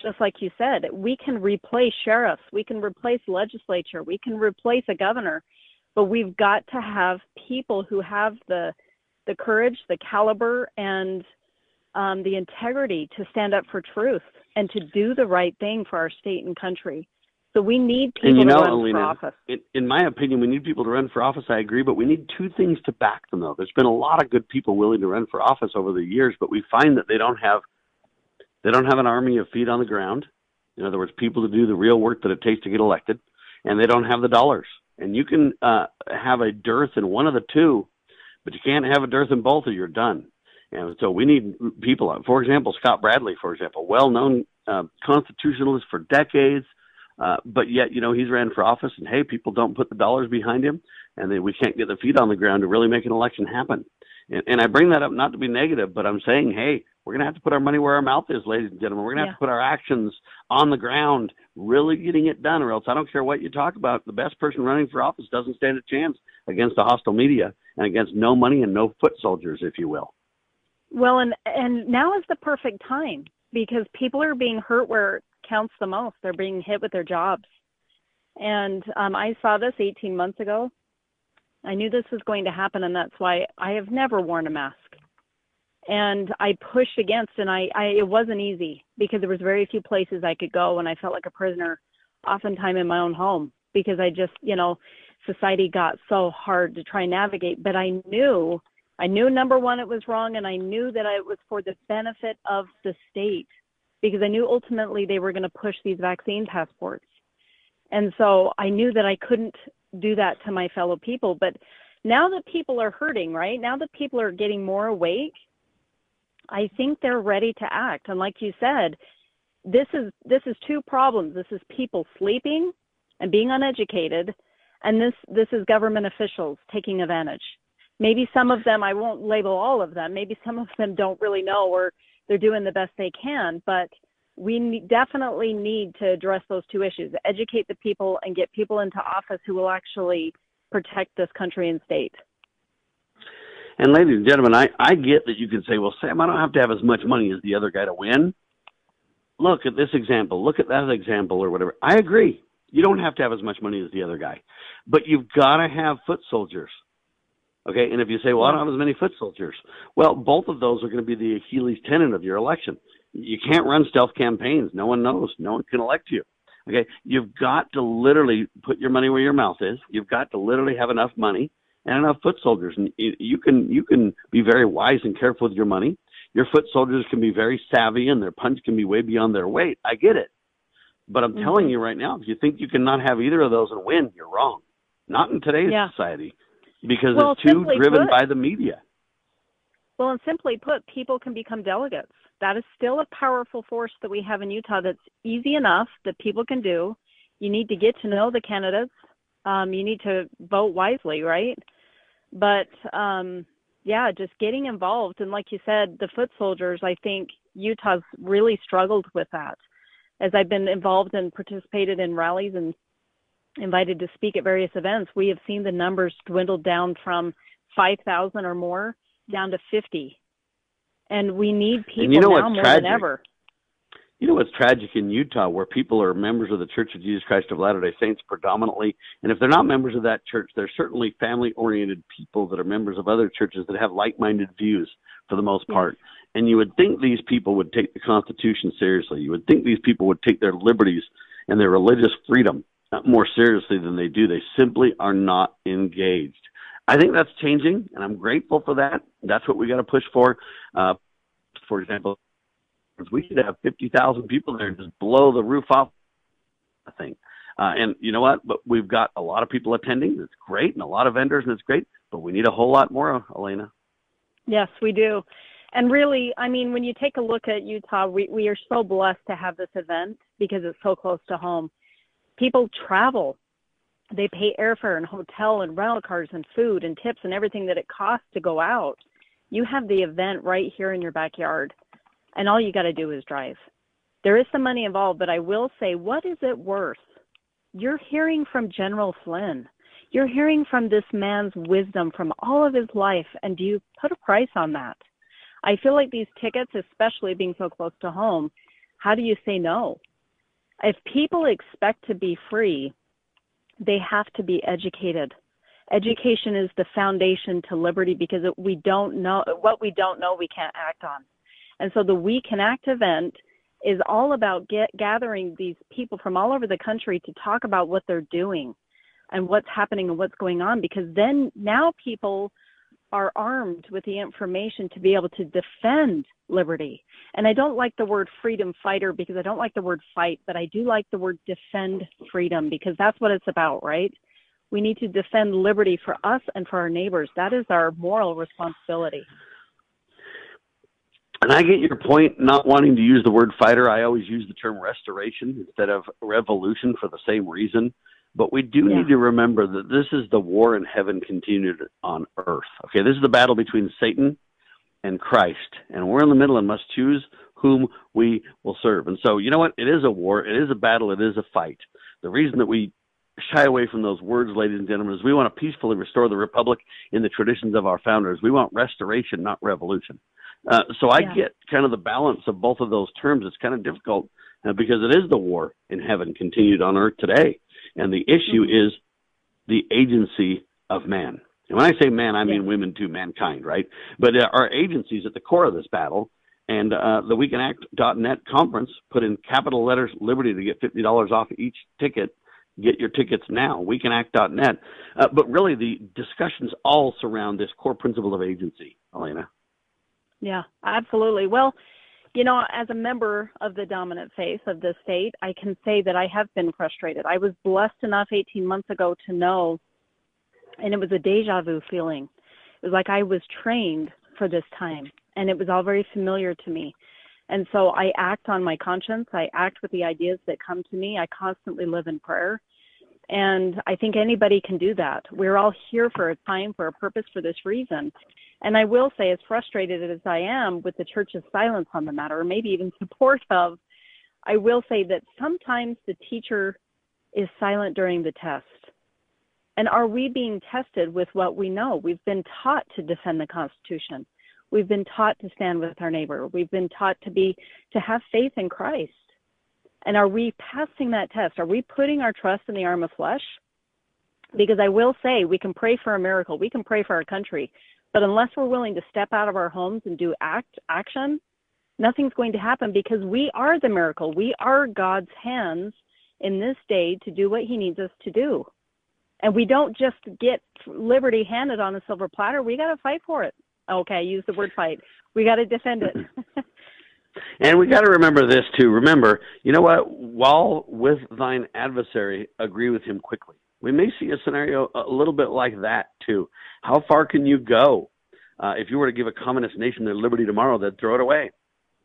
Just like you said, we can replace sheriffs. We can replace legislature. We can replace a governor. But we've got to have people who have the, the courage, the caliber, and Um, the integrity to stand up for truth and to do the right thing for our state and country. So we need people and you know, to run Alina, for office. In, in my opinion, we need people to run for office. I agree, but we need two things to back them, though. There's been a lot of good people willing to run for office over the years, but we find that they don't have they don't have an army of feet on the ground. In other words, people to do the real work that it takes to get elected, and they don't have the dollars. And you can uh, have a dearth in one of the two, but you can't have a dearth in both or you're done. And so we need people. For example, Scott Bradley, for example, well-known uh, constitutionalist for decades, uh, but yet, you know, he's ran for office and, hey, people don't put the dollars behind him, and they, we can't get the feet on the ground to really make an election happen. And, and I bring that up not to be negative, but I'm saying, hey, we're going to have to put our money where our mouth is, ladies and gentlemen. We're going to have yeah. to put our actions on the ground, really getting it done, or else I don't care what you talk about. The best person running for office doesn't stand a chance against the hostile media and against no money and no foot soldiers, if you will. Well, and, and now is the perfect time because people are being hurt where it counts the most. They're being hit with their jobs. And um, I saw this eighteen months ago. I knew this was going to happen, and that's why I have never worn a mask. And I pushed against, and I, I it wasn't easy because there was very few places I could go, and I felt like a prisoner, oftentimes in my own home, because I just, you know, society got so hard to try and navigate. But I knew, I knew, number one, it was wrong, and I knew that it was for the benefit of the state because I knew ultimately they were going to push these vaccine passports. And so I knew that I couldn't do that to my fellow people. But now that people are hurting, right, now that people are getting more awake, I think they're ready to act. And like you said, this is this is two problems. This is people sleeping and being uneducated, and this this is government officials taking advantage. Maybe some of them, I won't label all of them, maybe some of them don't really know or they're doing the best they can, but we definitely need to address those two issues, educate the people and get people into office who will actually protect this country and state. And ladies and gentlemen, I, I get that you can say, well, Sam, I don't have to have as much money as the other guy to win. Look at this example. Look at that example or whatever. I agree. You don't have to have as much money as the other guy. But you've got to have foot soldiers. Okay, and if you say, well, I don't have as many foot soldiers, well, both of those are going to be the Achilles tendon of your election. You can't run stealth campaigns. No one knows. No one can elect you. Okay, you've got to literally put your money where your mouth is. You've got to literally have enough money and enough foot soldiers. And you can you can be very wise and careful with your money. Your foot soldiers can be very savvy, and their punch can be way beyond their weight. I get it. But I'm mm-hmm. telling you right now, if you think you cannot have either of those and win, you're wrong. Not in today's yeah. society, because well, it's too driven put, by the media. Well, and simply put, people can become delegates. That is still a powerful force that we have in Utah that's easy enough that people can do. You need to get to know the candidates. Um, you need to vote wisely, right? But, um, yeah, just getting involved. And like you said, the foot soldiers, I think Utah's really struggled with that. As I've been involved and participated in rallies and invited to speak at various events, we have seen the numbers dwindle down from five thousand or more down to fifty. And we need people you know now more tragic? than ever. You know what's tragic in Utah, where people are members of the Church of Jesus Christ of Latter-day Saints predominantly, and if they're not members of that church, they're certainly family-oriented people that are members of other churches that have like-minded views for the most part. Yes. And you would think these people would take the Constitution seriously. You would think these people would take their liberties and their religious freedom more seriously than they do. They simply are not engaged. I think that's changing, and I'm grateful for that. That's what we got to push for. Uh, for example, we should have fifty thousand people there and just blow the roof off the thing. Uh, and you know what? But we've got a lot of people attending. It's great, and a lot of vendors, and it's great. But we need a whole lot more, Alina. Yes, we do. And really, I mean, when you take a look at Utah, we, we are so blessed to have this event because it's so close to home. People travel. They pay airfare and hotel and rental cars and food and tips and everything that it costs to go out. You have the event right here in your backyard, and all you got to do is drive. There is some money involved, but I will say, what is it worth? You're hearing from General Flynn. You're hearing from this man's wisdom from all of his life, and do you put a price on that? I feel like these tickets, especially being so close to home, how do you say no? If people expect to be free, they have to be educated. Education is the foundation to liberty because we don't know what we don't know, we can't act on. And so the We Can Act event is all about get, gathering these people from all over the country to talk about what they're doing and what's happening and what's going on, because then now people are armed with the information to be able to defend liberty. And I don't like the word freedom fighter because I don't like the word fight, but I do like the word defend freedom because that's what it's about, right? We need to defend liberty for us and for our neighbors. That is our moral responsibility. And I get your point, not wanting to use the word fighter. I always use the term restoration instead of revolution for the same reason. But we do yeah. need to remember that this is the war in heaven continued on earth. Okay, this is the battle between Satan and Christ. And we're in the middle and must choose whom we will serve. And so, you know what? It is a war. It is a battle. It is a fight. The reason that we shy away from those words, ladies and gentlemen, is we want to peacefully restore the republic in the traditions of our founders. We want restoration, not revolution. Uh, so I yeah. get kind of the balance of both of those terms. It's kind of difficult uh, because it is the war in heaven continued on earth today. And the issue mm-hmm. is the agency of man. And when I say man, I mean yeah. women too, mankind, right? But uh, our agency is at the core of this battle. And uh, the We Can Act dot net conference put in capital letters Liberty to get fifty dollars off each ticket. Get your tickets now, We Can Act dot net. Uh, but really, the discussions all surround this core principle of agency, Alina. Yeah, absolutely. Well, you know, as a member of the dominant faith of this state, I can say that I have been frustrated. I was blessed enough eighteen months ago to know, and it was a deja vu feeling. It was like I was trained for this time, and it was all very familiar to me. And so I act on my conscience. I act with the ideas that come to me. I constantly live in prayer. And I think anybody can do that. We're all here for a time, for a purpose, for this reason. And I will say, as frustrated as I am with the church's silence on the matter, or maybe even support of, I will say that sometimes the teacher is silent during the test. And are we being tested with what we know? We've been taught to defend the Constitution. We've been taught to stand with our neighbor. We've been taught to be, to have faith in Christ. And are we passing that test? Are we putting our trust in the arm of flesh? Because I will say, we can pray for a miracle. We can pray for our country. But unless we're willing to step out of our homes and do act action, nothing's going to happen, because we are the miracle. We are God's hands in this day to do what he needs us to do. And we don't just get liberty handed on a silver platter. We got to fight for it. Okay, use the word fight. We got to defend it. And we got to remember this, too. Remember, you know what? While with thine adversary, agree with him quickly. We may see a scenario a little bit like that, too. How far can you go? Uh, if you were to give a communist nation their liberty tomorrow, they'd throw it away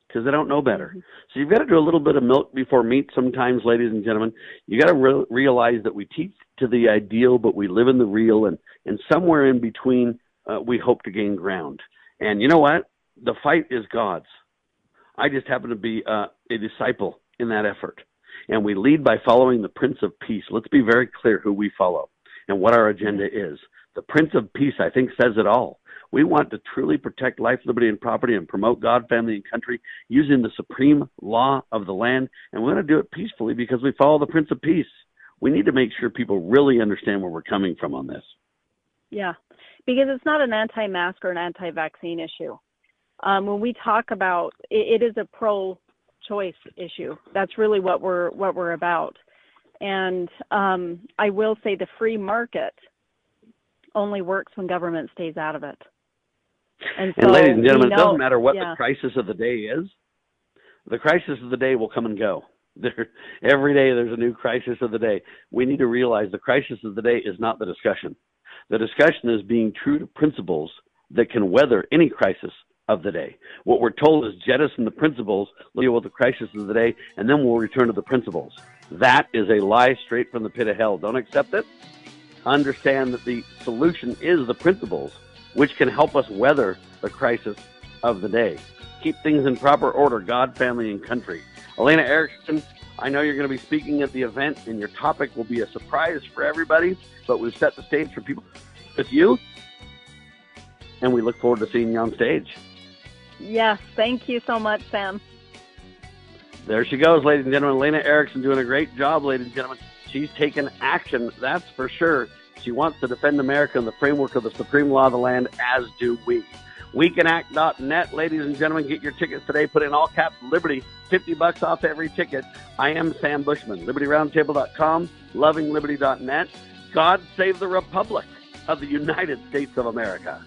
because they don't know better. So you've got to do a little bit of milk before meat sometimes, ladies and gentlemen. You got to re- realize that we teach to the ideal, but we live in the real, and, and somewhere in between, uh, we hope to gain ground. And you know what? The fight is God's. I just happen to be uh, a disciple in that effort. And we lead by following the Prince of Peace. Let's be very clear who we follow and what our agenda is. The Prince of Peace, I think, says it all. We want to truly protect life, liberty, and property and promote God, family, and country using the supreme law of the land. And we want to do it peacefully because we follow the Prince of Peace. We need to make sure people really understand where we're coming from on this. Yeah, because it's not an anti-mask or an anti-vaccine issue. Um, when we talk about it, it is a pro-choice issue. That's really what we're what we're about. And um, I will say the free market only works when government stays out of it. And, so and ladies and gentlemen, know, it doesn't matter what yeah. the crisis of the day is. The crisis of the day will come and go. There, every day there's a new crisis of the day. We need to realize the crisis of the day is not the discussion. The discussion is being true to principles that can weather any crisis of the day. What we're told is jettison the principles, deal with the crisis of the day, and then we'll return to the principles. That is a lie straight from the pit of hell. Don't accept it. Understand that the solution is the principles, which can help us weather the crisis of the day. Keep things in proper order, God, family, and country. Alina Erickson, I know you're going to be speaking at the event, and your topic will be a surprise for everybody, but we've set the stage for people with you, and we look forward to seeing you on stage. Yes, thank you so much, Sam. There she goes, ladies and gentlemen. Alina Erickson doing a great job, ladies and gentlemen. She's taken action, that's for sure. She wants to defend America in the framework of the supreme law of the land, as do we. We Can Act dot net, ladies and gentlemen. Get your tickets today. Put in all caps Liberty, fifty bucks off every ticket. I am Sam Bushman, Liberty Roundtable dot com, Loving Liberty dot net. God save the Republic of the United States of America.